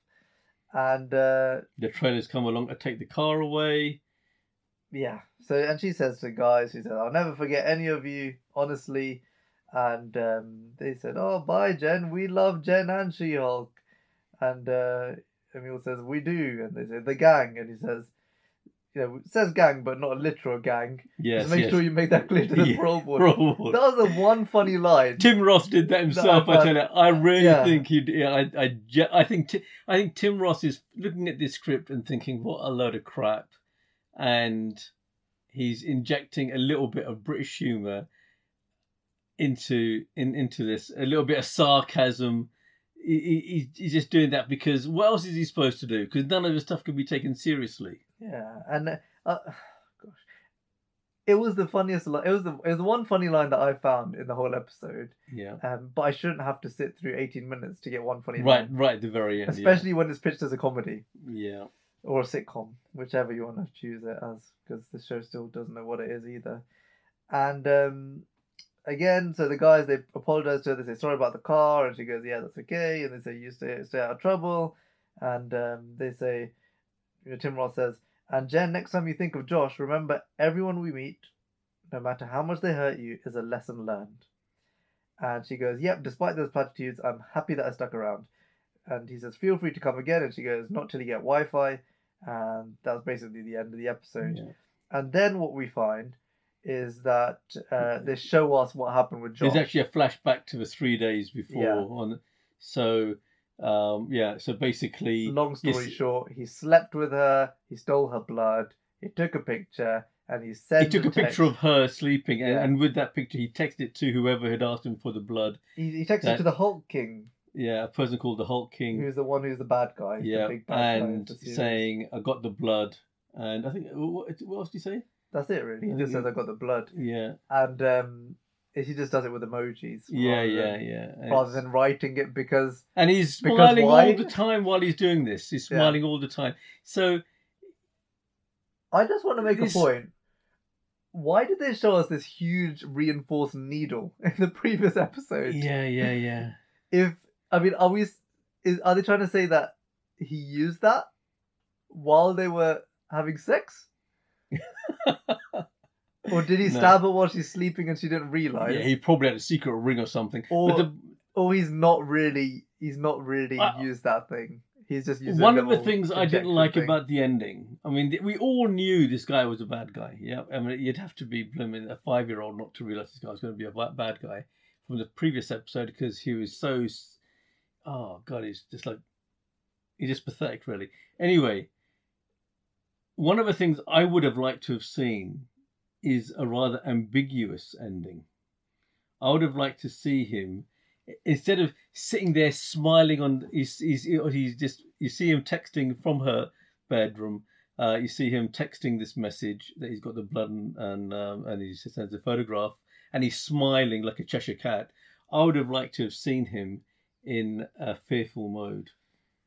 And uh, the trailers come along to take the car away. Yeah. So and she says to the guys, she said, "I'll never forget any of you, honestly." And um, they said, "Oh, bye, Jen. We love Jen and She-Hulk." And uh, Emil says, "We do," and they say, "The gang," and he says, you know, it says gang, but not a literal gang. Yes, Just make yes. sure you make that clear to the yeah, parole board. board. That was the one funny line. Tim Roth did that himself. That I, I tell you, I really yeah. think he. Yeah, I, I, I think, I think Tim Roth is looking at this script and thinking, "What a load of crap," and he's injecting a little bit of British humour into in, into this, a little bit of sarcasm. He, he, he's just doing that because what else is he supposed to do? Because none of his stuff can be taken seriously. Yeah, and uh, uh, gosh, it was the funniest line. It was the it was the one funny line that I found in the whole episode. Yeah. Um, but I shouldn't have to sit through eighteen minutes to get one funny right, line. Right, right at the very end. Especially yeah. when it's pitched as a comedy. Yeah. Or a sitcom, whichever you want to choose it as, because the show still doesn't know what it is either. And um, again, so the guys, they apologise to her. They say, sorry about the car. And she goes, yeah, that's okay. And they say, you stay, stay out of trouble. And um, they say, you know, Tim Roth says, and Jen, next time you think of Josh, remember everyone we meet, no matter how much they hurt you, is a lesson learned. And she goes, yep, despite those platitudes, I'm happy that I stuck around. And he says, feel free to come again. And she goes, not till you get Wi-Fi. And that was basically the end of the episode. Yeah. And then what we find is that uh, they show us what happened with Josh. There's actually a flashback to the three days before. Yeah. On, so... Um, yeah, so basically... Long story he's... short, he slept with her, he stole her blood, he took a picture, and he sent He took a, a picture of her sleeping, yeah. and, and with that picture he texted it to whoever had asked him for the blood. He, he texted that... it to the Hulk King. Yeah, a person called the Hulk King. Who's the one who's the bad guy. Yeah, the big bad and guy saying, I got the blood. And I think, what, what else did he say? That's it, really. He I just says, he... I got the blood. Yeah. And um... he just does it with emojis. Yeah, yeah, than, yeah. It's... rather than writing it because... And he's smiling all the time while he's doing this. He's smiling yeah. all the time. So... I just want to make this... a point. Why did they show us this huge reinforced needle in the previous episode? Yeah, yeah, yeah. If... I mean, are we... Is, are they trying to say that he used that while they were having sex? Or did he stab no. her while she's sleeping and she didn't realise? Yeah, he probably had a secret ring or something. Or, but the... or he's not really, he's not really I, used that thing. He's just used one of the things I didn't like thing. about the ending. I mean, we all knew this guy was a bad guy. Yeah, I mean, you'd have to be blooming a five-year-old not to realise this guy was going to be a bad guy from the previous episode because he was so. Oh God, he's just like, he's just pathetic, really. Anyway, one of the things I would have liked to have seen is a rather ambiguous ending. I would have liked to see him, instead of sitting there smiling on, he's, he's, he's just, you see him texting from her bedroom, uh, you see him texting this message that he's got the blood and and, um, and he sends a photograph, and he's smiling like a Cheshire cat. I would have liked to have seen him in a fearful mode.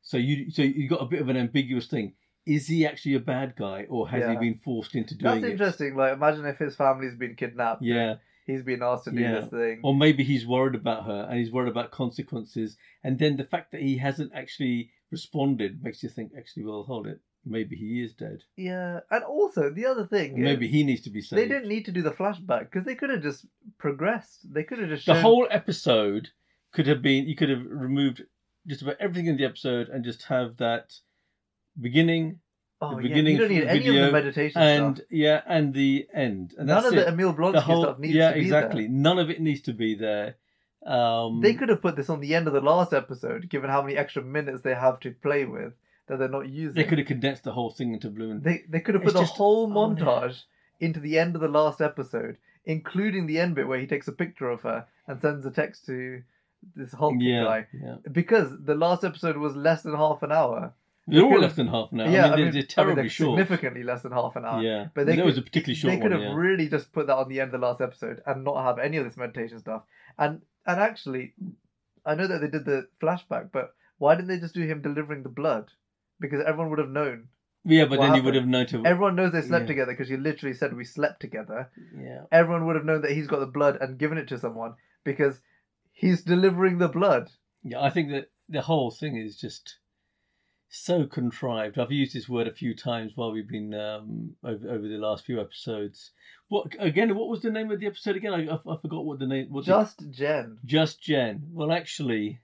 So you, so you got a bit of an ambiguous thing. Is he actually a bad guy, or has yeah. he been forced into doing it? That's interesting. It? Like, imagine if his family's been kidnapped. Yeah, he's been asked to do yeah. this thing. Or maybe he's worried about her, and he's worried about consequences. And then the fact that he hasn't actually responded makes you think, actually, well, hold it. Maybe he is dead. Yeah, and also the other thing is, maybe he needs to be saved. They didn't need to do the flashback because they could have just progressed. They could have just shown... the whole episode could have been. You could have removed just about everything in the episode and just have that. Beginning, oh, the beginning yeah. you don't need any video, of the meditation and stuff. yeah, and the end. And none that's of it. the Emil Blonsky whole, stuff needs yeah, to be exactly. there. Yeah, exactly. None of it needs to be there. Um, they could have put this on the end of the last episode, given how many extra minutes they have to play with that they're not using. They could have condensed the whole thing into blooming. They they could have put it's the just, whole montage oh, no. into the end of the last episode, including the end bit where he takes a picture of her and sends a text to this Hulk yeah, guy. Yeah. Because the last episode was less than half an hour. They're all less than half an hour. Yeah, I mean, they're, I mean, they're terribly I mean, they're short. Significantly less than half an hour. Yeah, but they that could, was a particularly short one. They could one, have yeah. really just put that on the end of the last episode and not have any of this meditation stuff. And and actually, I know that they did the flashback, but why didn't they just do him delivering the blood? Because everyone would have known. Yeah, but then happened. you would have known. To... Everyone knows they slept yeah. together because you literally said we slept together. Yeah. Everyone would have known that he's got the blood and given it to someone because he's delivering the blood. Yeah, I think that the whole thing is just. So contrived. I've used this word a few times while we've been um, over, over the last few episodes. What again? What was the name of the episode again? I, I, I forgot what the name. What Just the, Jen. Just Jen. Well, actually,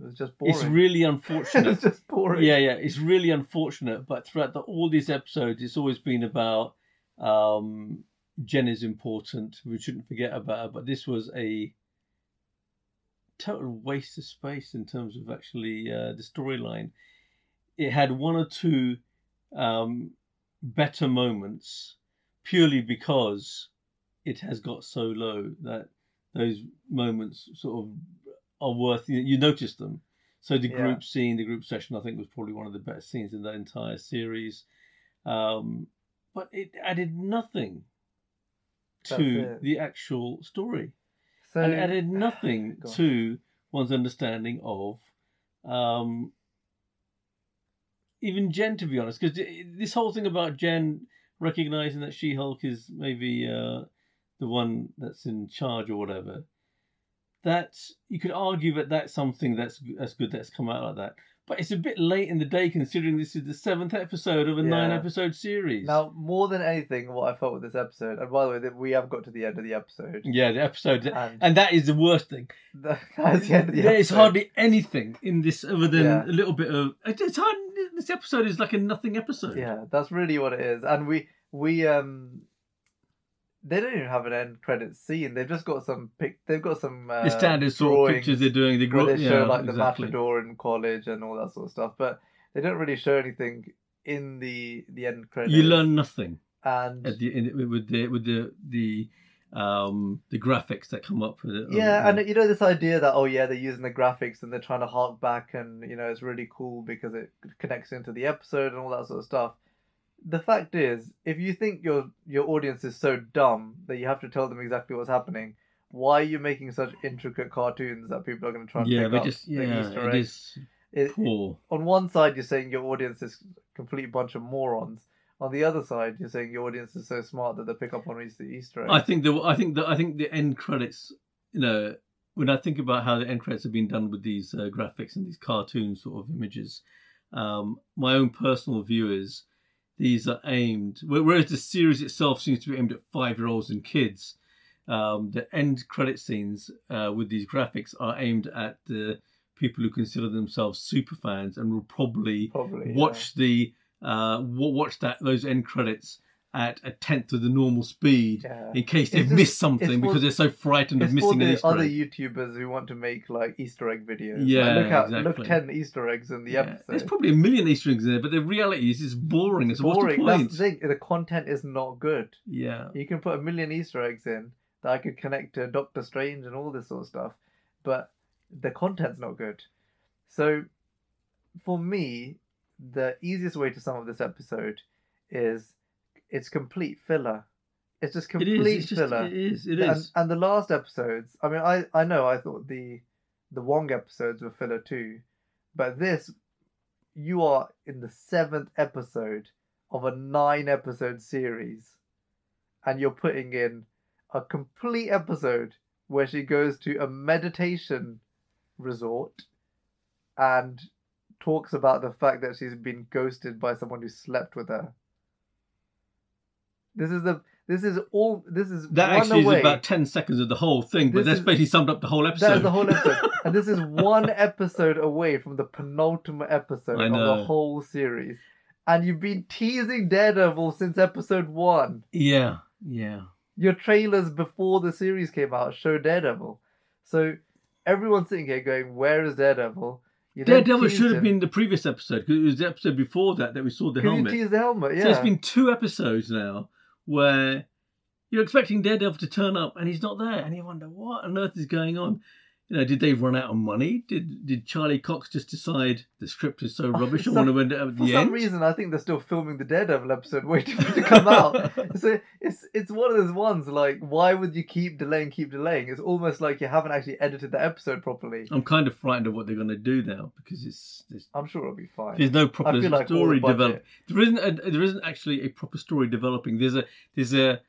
It was just boring. It's really unfortunate. It's just boring. Yeah, yeah. It's really unfortunate. But throughout the, all these episodes, it's always been about um, Jen is important. We shouldn't forget about her. But this was a total waste of space in terms of actually uh, the storyline. It had one or two um, better moments purely because it has got so low that those moments sort of are worth, you notice them. So the group yeah. scene, the group session, I think was probably one of the best scenes in the entire series. Um, but it added nothing to the actual story. So, and it added nothing to one's understanding of um, even Jen, to be honest. Because this whole thing about Jen recognizing that She-Hulk is maybe uh, the one that's in charge or whatever, that you could argue that that's something that's that's good that's come out like that. But it's a bit late in the day considering this is the seventh episode of a yeah. nine-episode series. Now, more than anything, what I felt with this episode, and by the way, that we have got to the end of the episode. Yeah, the episode. And, and that is the worst thing. The, that's the end of the there episode. Is hardly anything in this other than yeah. a little bit of... It's hard, this episode is like a nothing episode. Yeah, that's really what it is. And we... we um. They don't even have an end credits scene. They've just got some pic. They've got some uh, the standard sort of pictures they're doing. They, grow- where they show yeah, like the exactly. matador in college and all that sort of stuff. But they don't really show anything in the, the end credits. You learn nothing. And at the, in, with the with the the um the graphics that come up with it. Yeah, um, and you know this idea that oh yeah they're using the graphics and they're trying to hark back and you know it's really cool because it connects into the episode and all that sort of stuff. The fact is, if you think your your audience is so dumb that you have to tell them exactly what's happening, why are you making such intricate cartoons that people are going to try and yeah, pick up just, yeah, the Easter eggs? It, cool. it, on one side, you're saying your audience is a complete bunch of morons. On the other side, you're saying your audience is so smart that they pick up on Easter Easter eggs. I think the I think the I think the end credits. You know, when I think about how the end credits have been done with these uh, graphics and these cartoon sort of images, um, my own personal view is. These are aimed, whereas the series itself seems to be aimed at five-year-olds and kids. Um, the end credit scenes uh, with these graphics are aimed at the people who consider themselves super fans and will probably, probably watch yeah. the uh, watch that those end credits at a tenth of the normal speed yeah. in case they've just missed something because for, they're so frightened of missing an Easter egg. It's for the other YouTubers who want to make like Easter egg videos. Yeah, like, look, how, exactly. look ten Easter eggs in the yeah. episode. There's probably a million Easter eggs in there, but the reality is it's boring. It's so boring. What's the point? That's the thing. The content is not good. Yeah. You can put a million Easter eggs in that I could connect to Doctor Strange and all this sort of stuff, but the content's not good. So for me, the easiest way to sum up this episode is... It's complete filler. It's just complete it is, it's just, filler. It is. It and, is. And the last episodes. I mean, I, I know I thought the the Wong episodes were filler too, but this, you are in the seventh episode of a nine episode series, and you're putting in a complete episode where she goes to a meditation resort, and talks about the fact that she's been ghosted by someone who slept with her. This is the. This is all. This is that one actually away. Is about ten seconds of the whole thing, but this that's is, basically summed up the whole episode. That is the whole episode, and this is one episode away from the penultimate episode of the whole series. And you've been teasing Daredevil since episode one. Yeah, yeah. Your trailers before the series came out show Daredevil, so everyone's sitting here going, "Where is Daredevil?" You Daredevil should have him. Been the previous episode because it was the episode before that that we saw the helmet. You teased the helmet, yeah. So it's been two episodes now. Where you're expecting Daredevil to turn up and he's not there, and you wonder what on earth is going on. You know, did they run out of money? Did did Charlie Cox just decide the script is so rubbish? I want to end it at the end. For some reason, I think they're still filming the Daredevil episode, waiting for it to come out. So it's it's one of those ones like, why would you keep delaying, keep delaying? It's almost like you haven't actually edited the episode properly. I'm kind of frightened of what they're going to do now because it's. it's I'm sure it'll be fine. There's no proper like story developing. There isn't. A, there isn't actually a proper story developing. There's a. There's a.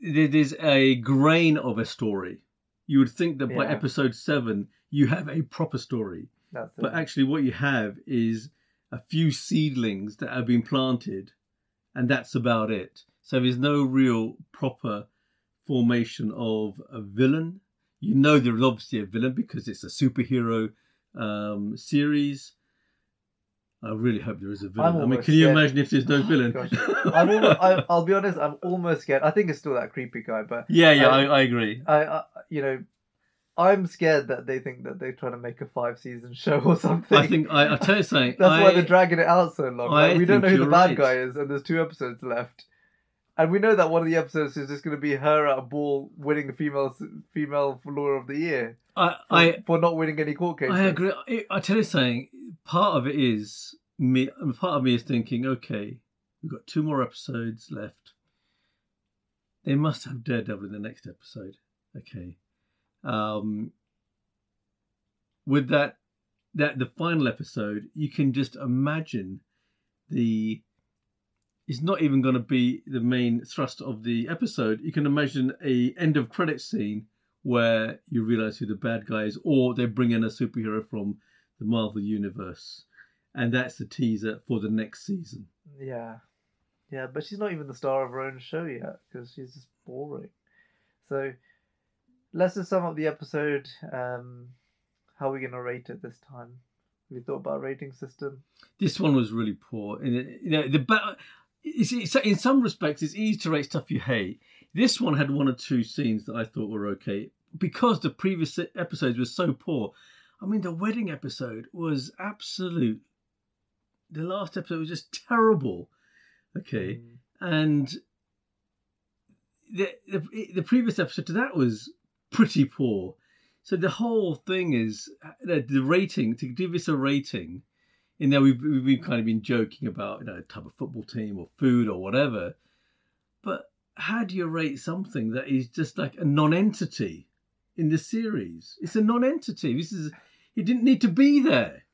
There's a grain of a story. You would think that yeah. by episode seven, you have a proper story. That's but it. Actually what you have is a few seedlings that have been planted, and that's about it. So there's no real proper formation of a villain. you know there's obviously a villain because it's a superhero um, series. I really hope there is a villain. I mean, can scared. you imagine if there's no oh, villain? I'm almost, I, I'll be honest, I'm almost scared. I think it's still that creepy guy, but yeah, yeah, I, I, I agree. I, I, you know, I'm scared that they think that they're trying to make a five-season show or something. I think I, I tell you something. That's I, why they're dragging it out so long. Like, we don't know who the bad right. guy is, and there's two episodes left, and we know that one of the episodes is just going to be her at a ball winning the female female lawyer of the year. I, for, I, for not winning any court cases. I agree. I, I tell you something. Part of it is me. Part of me is thinking, okay, we've got two more episodes left. They must have Daredevil in the next episode. Okay, um, with that, that the final episode, you can just imagine the. It's not even going to be the main thrust of the episode. You can imagine a end of credits scene where you realise who the bad guy is, or they bring in a superhero from the Marvel Universe, and that's the teaser for the next season. Yeah, yeah, but she's not even the star of her own show yet because she's just boring. So let's just sum up the episode. Um, how are we going to rate it this time? Have you thought about a rating system? This one was really poor, and it, you know the. Ba- It's, it's, in some respects, it's easy to rate stuff you hate. This one had one or two scenes that I thought were okay because the previous episodes were so poor. I mean, the wedding episode was absolute. The last episode was just terrible. Okay, mm. and the, the the previous episode to that was pretty poor. So the whole thing is the, the rating to give us a rating. In there, we've, we've kind of been joking about, you know, type of football team or food or whatever. But how do you rate something that is just like a non-entity in the series? It's a non-entity. This is, it didn't need to be there.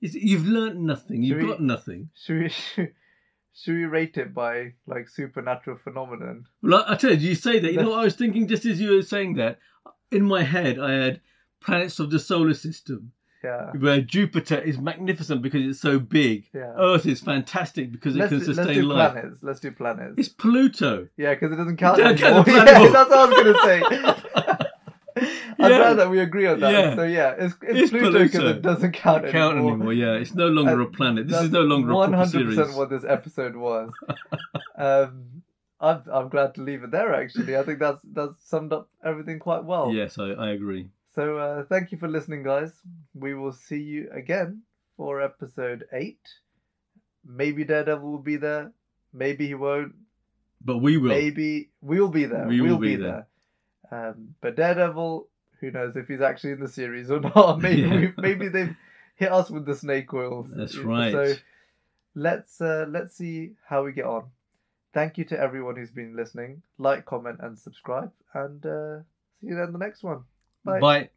It's, you've learnt nothing. You've should got we, nothing. Should we, should, should we rate it by, like, supernatural phenomenon? Well, I, I tell you, you say that. You know what I was thinking just as you were saying that? In my head, I had planets of the solar system. Yeah. Where Jupiter is magnificent because it's so big. Yeah. Earth is fantastic because let's it can do, sustain let's do life. Planets. Let's do planets. It's Pluto. Yeah, because it doesn't count don't anymore. Count yeah, that's what I was going to say. I'm yeah. glad that we agree on that. Yeah. So yeah, it's, it's, it's Pluto because it doesn't count it anymore. Count anymore. Yeah, it's no longer and a planet. This is no longer a proper series. one hundred percent what this episode was. um, I'm I'm glad to leave it there. Actually, I think that's that's summed up everything quite well. Yes, I, I agree. So uh, thank you for listening, guys. We will see you again for episode eight. Maybe Daredevil will be there. Maybe he won't. But we will. Maybe we'll be there. We will we'll be, be there. there. Um, but Daredevil, who knows if he's actually in the series or not. Maybe yeah. we, maybe they've hit us with the snake oil. That's right. So let's, uh, let's see how we get on. Thank you to everyone who's been listening. Like, comment, and subscribe. And uh, see you then in the next one. Bye. Bye.